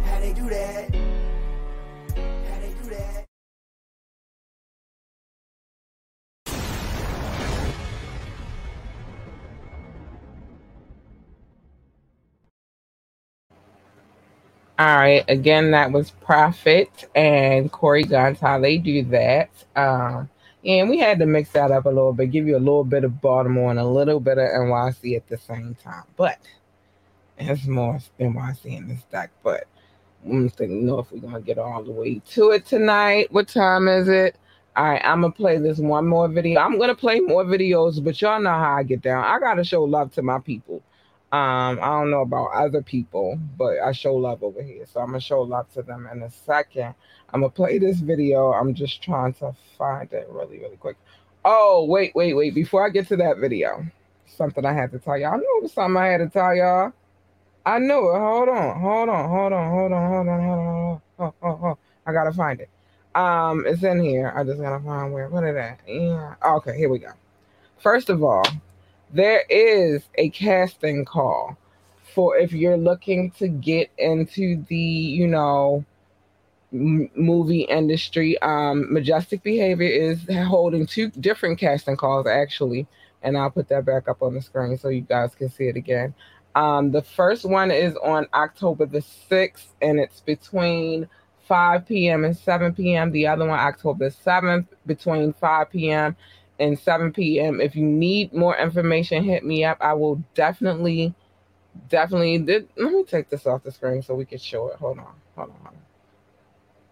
How they do that? All right, again, that was Profit and Corey Guns, how they do that. And we had to mix that up a little bit, give you a little bit of Baltimore and a little bit of NYC at the same time. But there's more NYC in this deck, but I'm just thinking, know if we're going to get all the way to it tonight. What time is it? All right, I'm going to play this one more video. I'm going to play more videos, but y'all know how I get down. I got to show love to my people. I don't know about other people, but I show love over here. So I'm going to show love to them in a second. I'm going to play this video. I'm just trying to find it really, really quick. Oh, wait. Before I get to that video, something I had to tell y'all. I knew it was something I had to tell y'all. I knew it. Hold on. I gotta find it. It's in here. I just gotta find where. What is that? Yeah. Okay, here we go. First of all, there is a casting call for if you're looking to get into the, you know, movie industry. Majestic Behavior is holding two different casting calls actually, and I'll put that back up on the screen so you guys can see it again. The first one is on October the 6th, and it's between 5 p.m. and 7 p.m. The other one, October the 7th, between 5 p.m. and 7 p.m. If you need more information, hit me up. I will definitely, let me take this off the screen so we can show it. Hold on.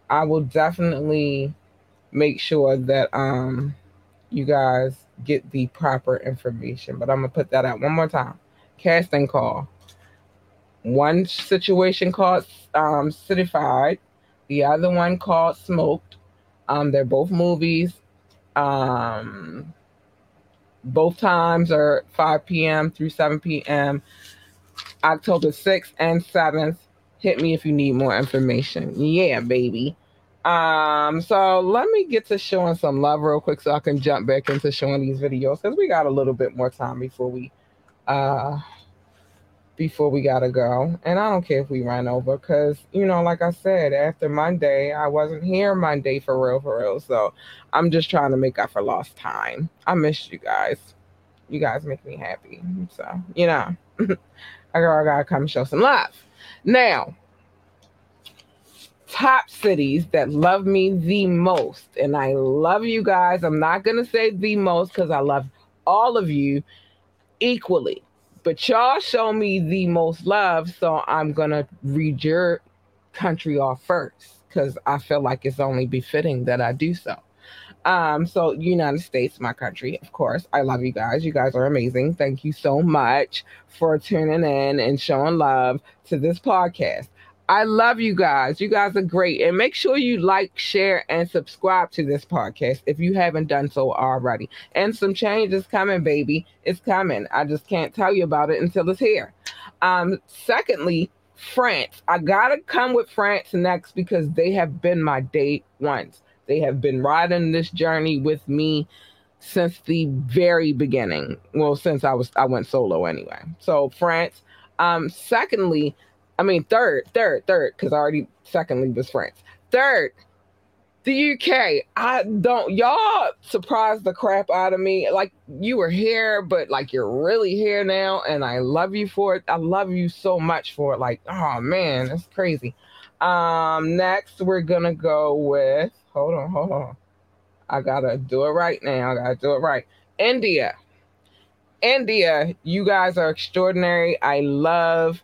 I will definitely make sure that you guys get the proper information, but I'm going to put that out one more time. Casting call. One situation called Cityfied. The other one called Smoked. They're both movies. Both times are 5 p.m. through 7 p.m. October 6th and 7th. Hit me if you need more information. Yeah, baby. So let me get to showing some love real quick so I can jump back into showing these videos because we got a little bit more time before we before we gotta go. And I don't care if we run over, because, you know, like I said, after Monday, I wasn't here Monday for real. So I'm just trying to make up for lost time. I missed you guys. You guys make me happy. So, you know, I gotta come show some love. Now, top cities that love me the most. And I love you guys. I'm not gonna say the most because I love all of you equally. But y'all show me the most love, so I'm going to read your country off first because I feel like it's only befitting that I do so. So United States, my country, of course. I love you guys. You guys are amazing. Thank you so much for tuning in and showing love to this podcast. I love you guys. You guys are great. And make sure you like, share, and subscribe to this podcast if you haven't done so already. And some change is coming, baby. It's coming. I just can't tell you about it until it's here. Secondly, France. I got to come with France next because they have been my day ones. They have been riding this journey with me since the very beginning. Well, since I went solo anyway. So France. Third, because I already secondly was France. Third, the UK. Y'all surprised the crap out of me. Like, you were here, but like, you're really here now. And I love you for it. I love you so much for it. Like, oh man, that's crazy. Next we're gonna go with, hold on. I gotta do it right. India, you guys are extraordinary. I love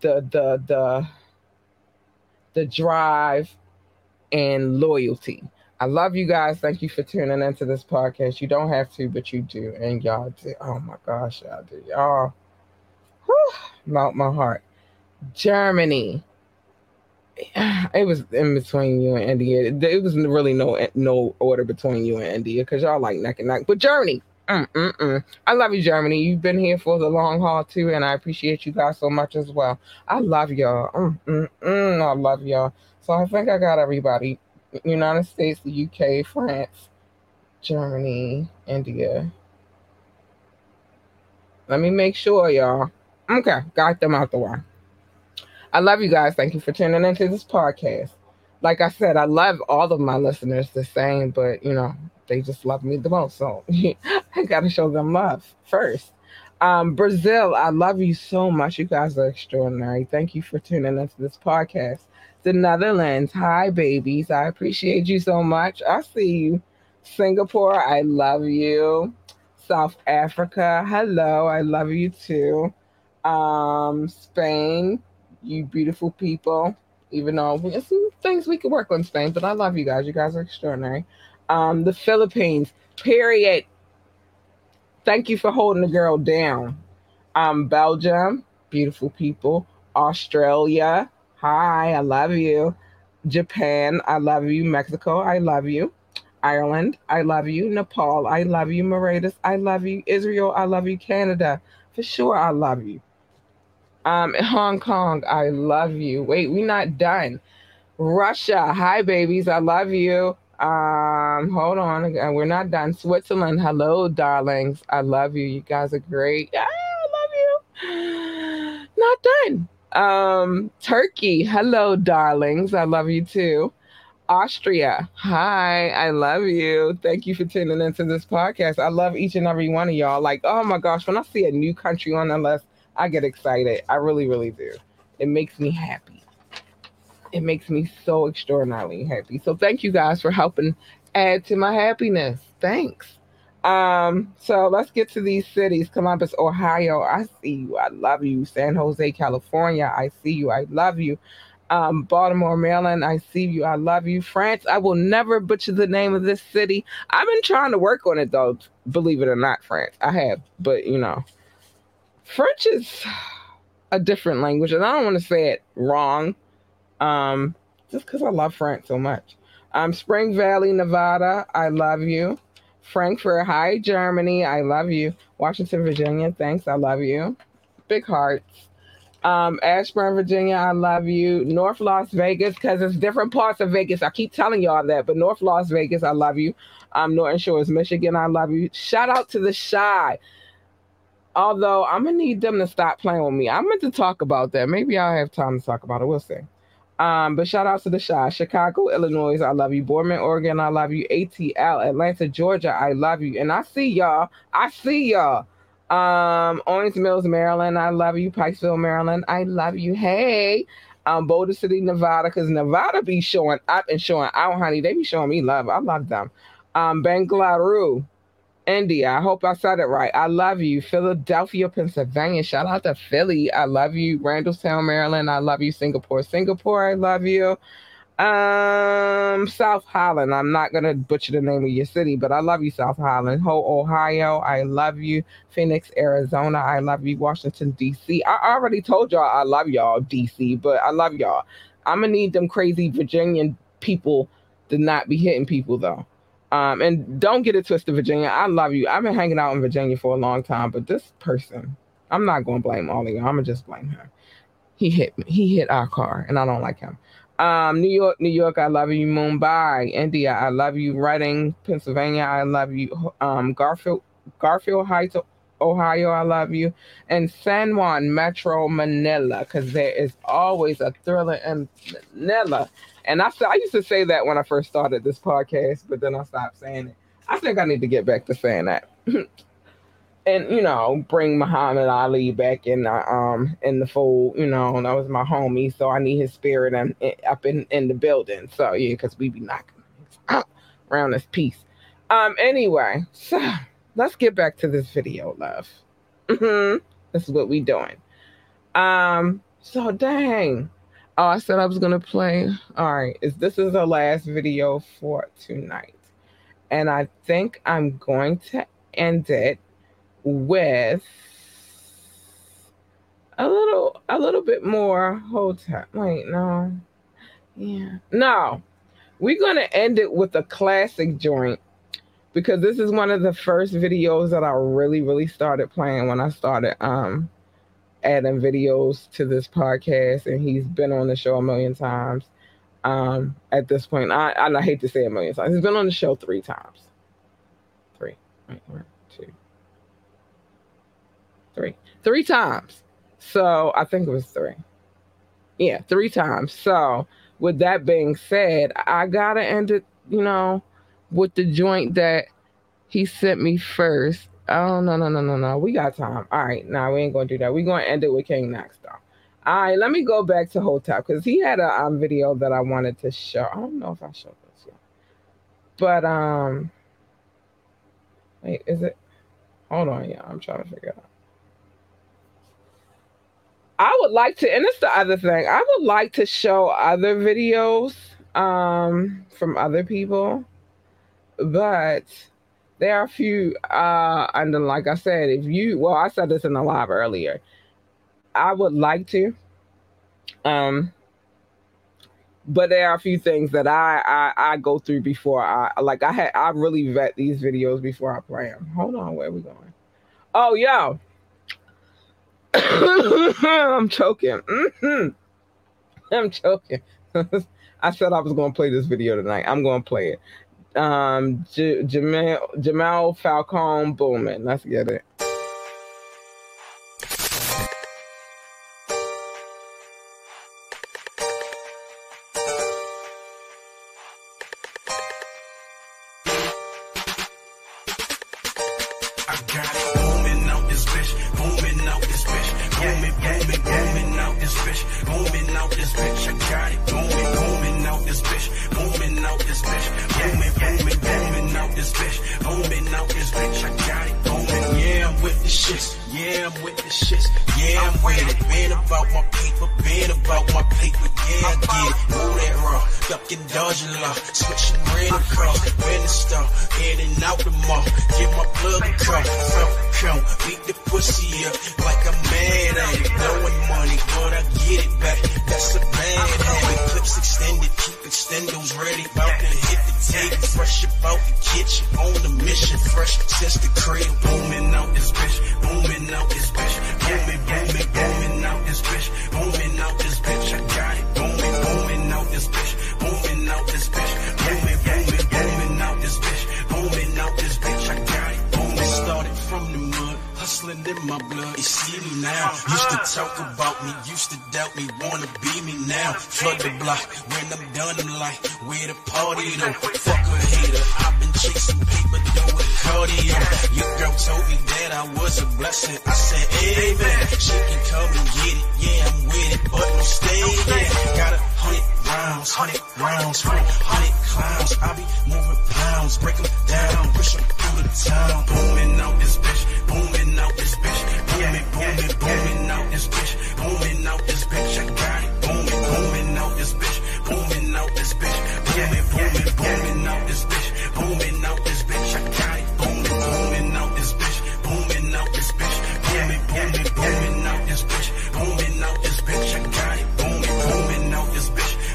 the drive and loyalty. I love you guys. Thank you for tuning into this podcast. You don't have to, but you do, and y'all do. Oh my gosh, y'all do. Y'all melt my heart. Germany. It was in between you and India. There was really no order between you and India because y'all like neck and neck. But Germany. I love you, Germany. You've been here for the long haul, too, and I appreciate you guys so much as well. I love y'all. I love y'all. So I think I got everybody. United States, the UK, France, Germany, India. Let me make sure, y'all. Okay, got them out the way. I love you guys. Thank you for tuning into this podcast. Like I said, I love all of my listeners the same, but, you know, they just love me the most, so I gotta show them love first. Brazil, I love you so much. You guys are extraordinary. Thank you for tuning into this podcast. The Netherlands, hi babies. I appreciate you so much. I see you. Singapore, I love you. South Africa, hello. I love you too. Spain, you beautiful people. Even though there's some things we could work on Spain, but I love you guys. You guys are extraordinary. The Philippines, period. Thank you for holding the girl down. Belgium, beautiful people. Australia, hi, I love you. Japan, I love you. Mexico, I love you. Ireland, I love you. Nepal, I love you. Mauritius, I love you. Israel, I love you. Canada, for sure, I love you. Hong Kong, I love you. Wait, we're not done. Russia, hi, babies, I love you. Hold on, we're not done. Switzerland, hello, darlings. I love you. You guys are great. Ah, I love you. Not done. Turkey, hello, darlings. I love you too. Austria, hi, I love you. Thank you for tuning into this podcast. I love each and every one of y'all. Like, oh my gosh, when I see a new country on the list, I get excited. I really, really do. It makes me happy. It makes me so extraordinarily happy. So thank you guys for helping add to my happiness. Thanks. So let's get to these cities. Columbus, Ohio. I see you. I love you. San Jose, California. I see you. I love you. Baltimore, Maryland. I see you. I love you. France. I will never butcher the name of this city. I've been trying to work on it, though. Believe it or not, France. I have. But, you know, French is a different language. And I don't want to say it wrong. Just because I love France so much. Spring Valley, Nevada, I love you. Frankfurt, hi, Germany, I love you. Washington, Virginia, thanks, I love you. Big hearts. Ashburn, Virginia, I love you. North Las Vegas, because it's different parts of Vegas. I keep telling y'all that, but North Las Vegas, I love you. Norton Shores, Michigan, I love you. Shout out to the Chi. Although I'm gonna need them to stop playing with me. I meant to talk about that. Maybe I'll have time to talk about it. We'll see. But shout out to the Shy. Chicago, Illinois, I love you. Boardman, Oregon, I love you. ATL, Atlanta, Georgia, I love you. And I see y'all. I see y'all. Orange Mills, Maryland, I love you. Pikesville, Maryland, I love you. Hey. Boulder City, Nevada, because Nevada be showing up and showing out, honey. They be showing me love. I love them. Bengaluru, India. I hope I said it right. I love you. Philadelphia, Pennsylvania. Shout out to Philly. I love you. Randallstown, Maryland. I love you. Singapore. I love you. South Holland. I'm not going to butcher the name of your city, but I love you, South Holland. Ho, Ohio. I love you. Phoenix, Arizona. I love you. Washington, D.C. I already told y'all I love y'all, D.C., but I love y'all. I'm going to need them crazy Virginian people to not be hitting people, though. And don't get it twisted, Virginia. I love you. I've been hanging out in Virginia for a long time, but this person, I'm not going to blame all of y'all. I'm going to just blame her. He hit me. He hit our car, and I don't like him. New York, I love you. Mumbai, India, I love you. Reading, Pennsylvania, I love you. Garfield Heights, Ohio, I love you. And San Juan Metro, Manila, because there is always a thriller in Manila. And I used to say that when I first started this podcast, but then I stopped saying it. I think I need to get back to saying that. And, you know, bring Muhammad Ali back in the fold, you know, and that was my homie, so I need his spirit up in the building. So, yeah, because we be knocking around this piece. Anyway, so let's get back to this video, love. Mm-hmm. This is what we doing. So, dang. Oh, I said I was going to play. All right. This is the last video for tonight. And I think I'm going to end it with a little bit more Hotep. Wait, no. Yeah. No. We're going to end it with a classic joint because this is one of the first videos that I really, really started playing when I started adding videos to this podcast, and he's been on the show a million times. At this point, I hate to say a million times. He's been on the show 3 times. 3. Wait, 1, 2. 3. 3 times. So I think it was 3. Yeah, 3 times. So with that being said, I gotta end it, you know, with the joint that he sent me first. Oh, no. We got time. All right. Nah, we ain't going to do that. We're going to end it with King Knox, though. All right. Let me go back to Hotep because he had a video that I wanted to show. I don't know if I showed this yet. But, wait, is it? Hold on, y'all. I'm trying to figure it out. I would like to, and it's the other thing, I would like to show other videos from other people, but there are a few, and then, like I said, I said this in the live earlier, I would like to, but there are a few things that I go through before I really vet these videos before I play them. Hold on, where are we going? Oh, yo. I'm choking. I'm choking. I said I was going to play this video tonight. I'm going to play it. Jamel Falcon Bowman. Let's get it. in my blood, it's city now. Used to talk about me, used to doubt me, wanna be me now. Flood the block, when I'm done, I'm like, where the party though? Fuck a hater, I've been chasing paper, doing cardio. Your girl told me that I was a blessing. I said, hey man, she can come and get it, yeah, I'm with it, but don't stay there. Got 100 rounds, 100 clowns, I be moving pounds, break them down, push them through the town. Booming out this bitch, booming out this bitch, booming out this bitch, booming out this bitch, I got it. Booming out this bitch, booming out this bitch, booming out this bitch, booming out this bitch, I got it. Booming out this bitch, booming out this bitch, booming out this bitch, booming out this bitch, I got it. Booming out this bitch. Booming out this bitch,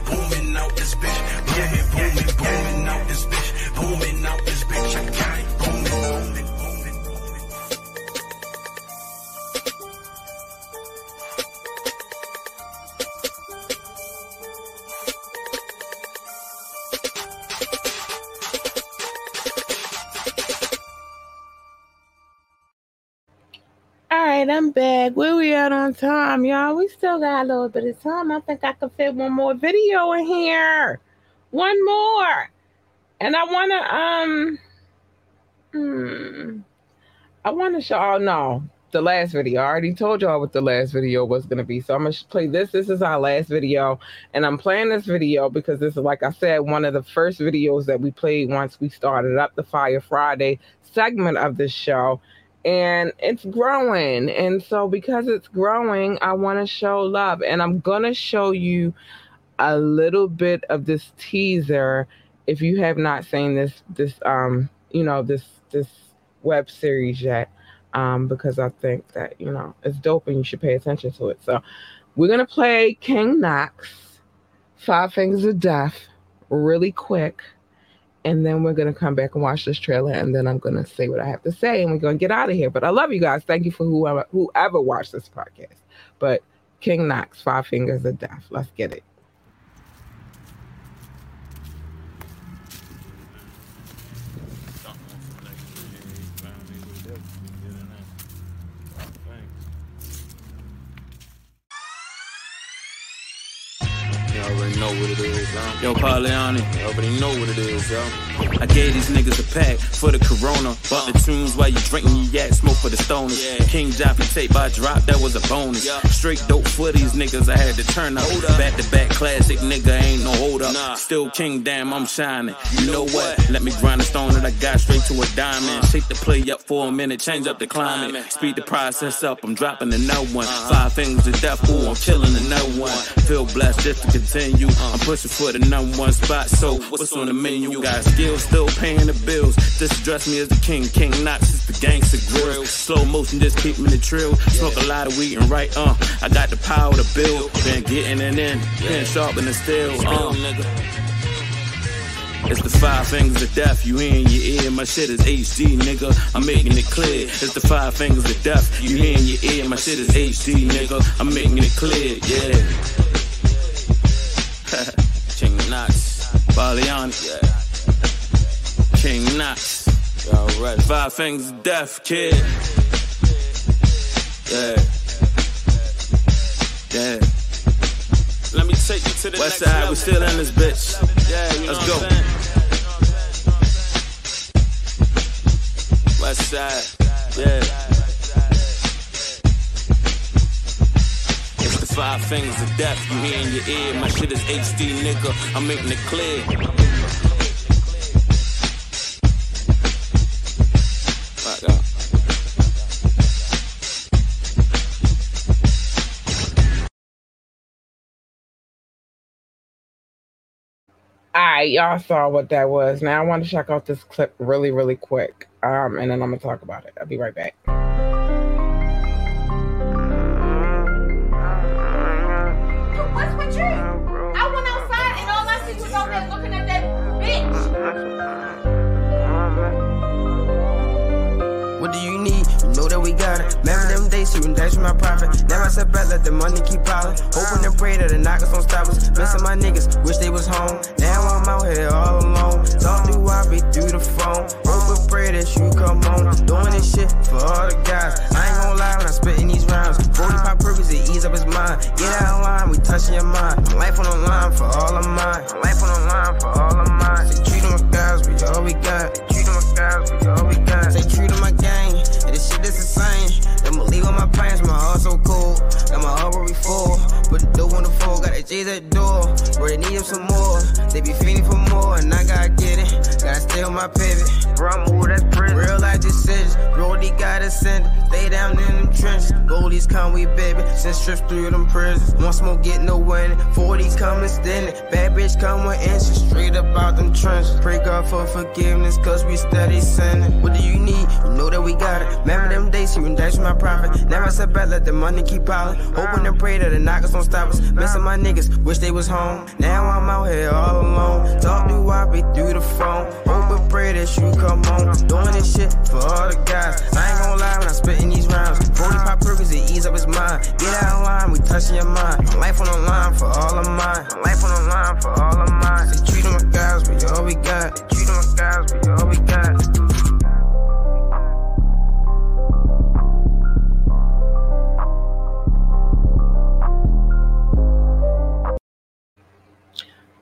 booming out this bitch, booming out this bitch, I got it, booming. All right, I'm back. Where we at on time, y'all? We still got a little bit of time. I think I could fit one more video in here. One more. And I want to, show, oh no, the last video. I already told y'all what the last video was going to be. So I'm going to play this. This is our last video. And I'm playing this video because this is, like I said, one of the first videos that we played once we started up the Fire Friday segment of this show. And it's growing. And so because it's growing, I want to show love. And I'm going to show you a little bit of this teaser. If you have not seen this web series yet, because I think that, it's dope and you should pay attention to it. So we're going to play King Knox, 5 Fingers of Death, really quick. And then we're going to come back and watch this trailer. And then I'm going to say what I have to say. And we're going to get out of here. But I love you guys. Thank you for whoever watched this podcast. But King Knox, 5 Fingers of Death. Let's get it. Know what it is, yo, Pagliani. I already know what it is, yo. I gave these niggas a pack for the Corona. Bought the tunes while you drinking, you yak, smoke for the stoners. Yeah. King Joppy tape I dropped, that was a bonus. Yeah. Straight dope for these niggas, I had to turn up. Back to back classic, nigga, ain't no hold up. Nah. Still King, damn, I'm shining. You know what? Let me grind the stone that I got straight to a diamond. Shake the play up for a minute, change up the climate. Speed the process up, I'm dropping another one. 5 Fingers of Death, ooh, I'm chilling another one. Feel blessed just to continue. I'm pushing for the #1 spot, so what's on the menu? Got skills, still paying the bills. Just address me as the king. King Knox is the gangster grill. Slow motion, just keep me the trill. Smoke a lot of weed and write, I got the power to build. Been getting it in, been sharpening the steel, It's the 5 Fingers of Death, you in your ear. My shit is HD, nigga, I'm making it clear. It's the 5 Fingers of Death, you in your ear. My shit is HD, nigga, I'm making it clear, yeah. King Knox, Baliani, yeah. King Knox, right. 5 Fingers of Death, kid. Yeah. Let me take you to the West next side, level. We still in this bitch. Yeah, you know let's go. West side, yeah. It's the 5 Fingers of Death, you hear in your ear. My shit is HD, nigga, I'm making it clear. Fuck up. Alright, y'all saw what that was. Now I want to check out this clip really, really quick. And then I'm going to talk about it. I'll be right back. Shooting dice with my profit. Never step back, let the money keep piling. Hoping and pray that the knockers don't stop us. Missing my niggas, wish they was home. Now I'm out here all alone. Talk to Wabi through the phone. Hope and pray that you come home. Doing this shit for all the guys. I ain't gonna lie. and I gotta get it. Gotta steal my pivot. Bro, I'm all that's prison. Real life decisions. Brody gotta send it. Stay down in them trenches. Goldies come, we baby. Send strips through them prisons. One smoke, get no winning. 40s come and standing. Bad bitch come with inches. Straight up out them trenches. Pray God for forgiveness, cause we steady sinning. What do you need? You know that we got it. Remember them days, you and dice with my profit. Never said bad, let the money keep piling. Hoping and pray that the knockers don't stop us. Missing my niggas, wish they was home. Now I'm out here all alone. Talk to Wabi through the phone. Hope and pray that you come home. Doing this shit for all the guys. I ain't gonna lie when I spit in these rhymes. 45 purpose to ease up his mind. Get out of line, we touching your mind. Life on the line for all of mine. Life on the line for all of mine. They treat them like guys, we all we got. They treat them like guys, we all we got.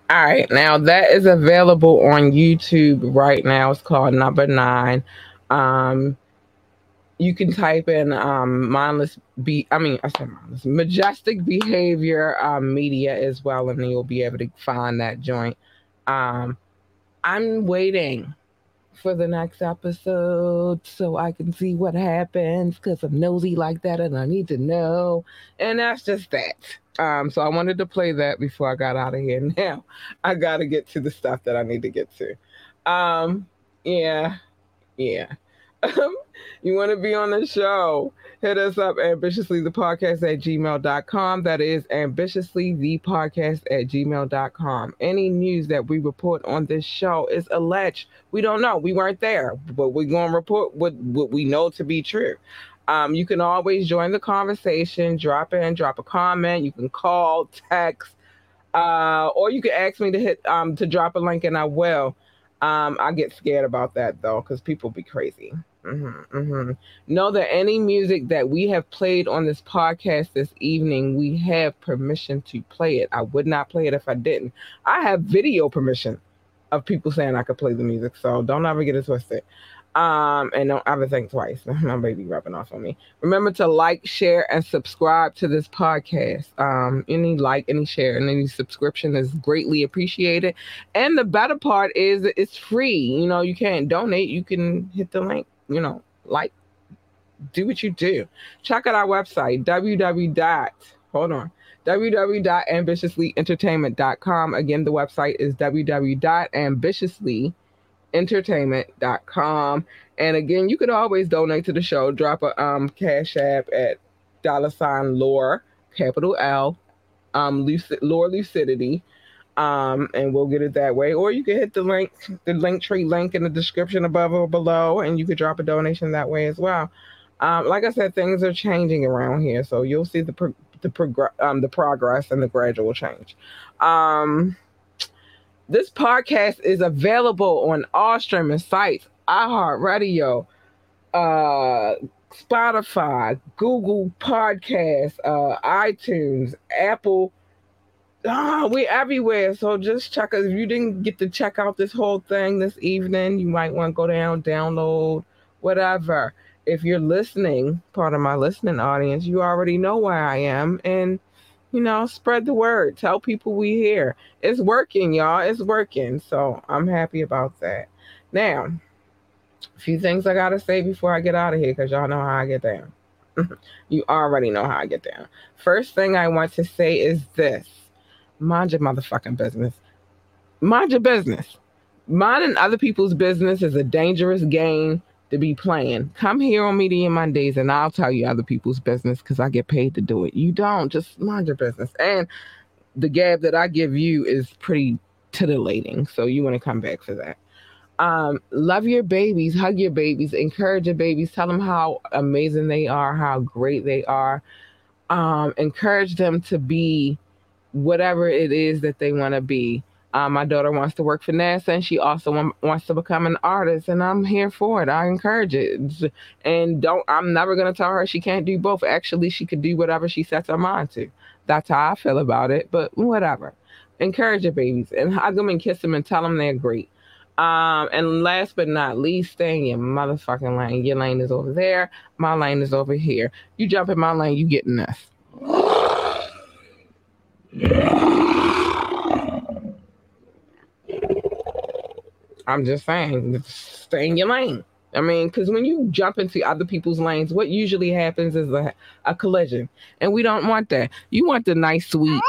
All right, now that is available on YouTube right now. It's called Number 9. You can type in Majestic Behavior Media as well, and you'll be able to find that joint. I'm waiting for the next episode so I can see what happens, because I'm nosy like that and I need to know. And that's just that. So I wanted to play that before I got out of here. Now I got to get to the stuff that I need to get to. You want to be on the show? Hit us up at ambitiouslythepodcast@gmail.com. That is ambitiouslythepodcast@gmail.com. Any news that we report on this show is alleged. We don't know. We weren't there, but we're going to report what we know to be true. You can always join the conversation, drop a comment. You can call, text, or you can ask me to to drop a link, and I will. I get scared about that, though, because people be crazy. Know that any music that we have played on this podcast this evening, we have permission to play it. I would not play it if I didn't. I have video permission of people saying I could play the music, so don't ever get it twisted. And don't ever think twice. My baby rubbing off on me. Remember to like, share, and subscribe to this podcast. Any like, any share, and any subscription is greatly appreciated. And the better part is it's free. You know, you can't donate. You can hit the link, do what you do. Check out our website, www.ambitiouslyentertainment.com. Again, the website is www.ambitiously entertainment.com. And again, you could always donate to the show. Drop a Cash App at $Lore, capital L, Lore Lucidity, and we'll get it that way. Or you can hit the Linktree link in the description above or below, and you could drop a donation that way as well. Like I said, things are changing around here, so you'll see the progress and the gradual change. This podcast is available on all streaming sites, iHeartRadio, Spotify, Google Podcasts, iTunes, Apple. We're everywhere. So just check us. If you didn't get to check out this whole thing this evening, you might want to go down, download, whatever. If you're listening, part of my listening audience, you already know why I am. And spread the word. Tell people we here. It's working, y'all. It's working. So I'm happy about that. Now, a few things I got to say before I get out of here, because y'all know how I get down. You already know how I get down. First thing I want to say is this. Mind your motherfucking business. Mind your business. Minding other people's business is a dangerous game to be playing. Come here on Media Mondays and I'll tell you other people's business, because I get paid to do it. You don't. Just mind your business. And the gab that I give you is pretty titillating, so you want to come back for that. Love your babies, hug your babies, encourage your babies, tell them how amazing they are, how great they are. Encourage them to be whatever it is that they want to be. My daughter wants to work for NASA, and she also wants to become an artist, and I'm here for it. I encourage it. And I'm never going to tell her she can't do both. Actually, she could do whatever she sets her mind to. That's how I feel about it, but whatever. Encourage your babies and hug them and kiss them and tell them they're great. And last but not least, stay in your motherfucking lane. Your lane is over there. My lane is over here. You jump in my lane, you get in this. I'm just saying, stay in your lane. I mean, because when you jump into other people's lanes, what usually happens is a collision. And we don't want that. You want the nice, sweet.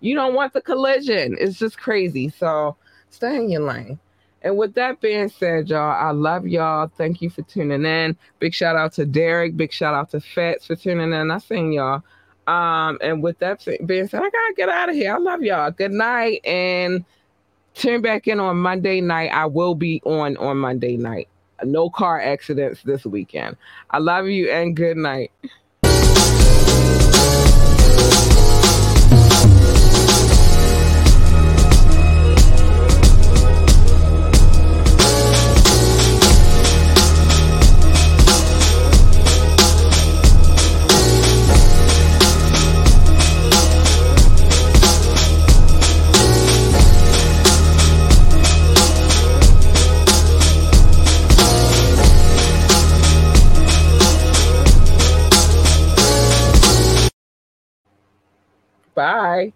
You don't want the collision. It's just crazy. So stay in your lane. And with that being said, y'all, I love y'all. Thank you for tuning in. Big shout out to Derek. Big shout out to Fats for tuning in. I seen y'all. And with that being said, I gotta get out of here. I love y'all. Good night. And tune back in on Monday night. I will be on Monday night. No car accidents this weekend. I love you and good night. Bye.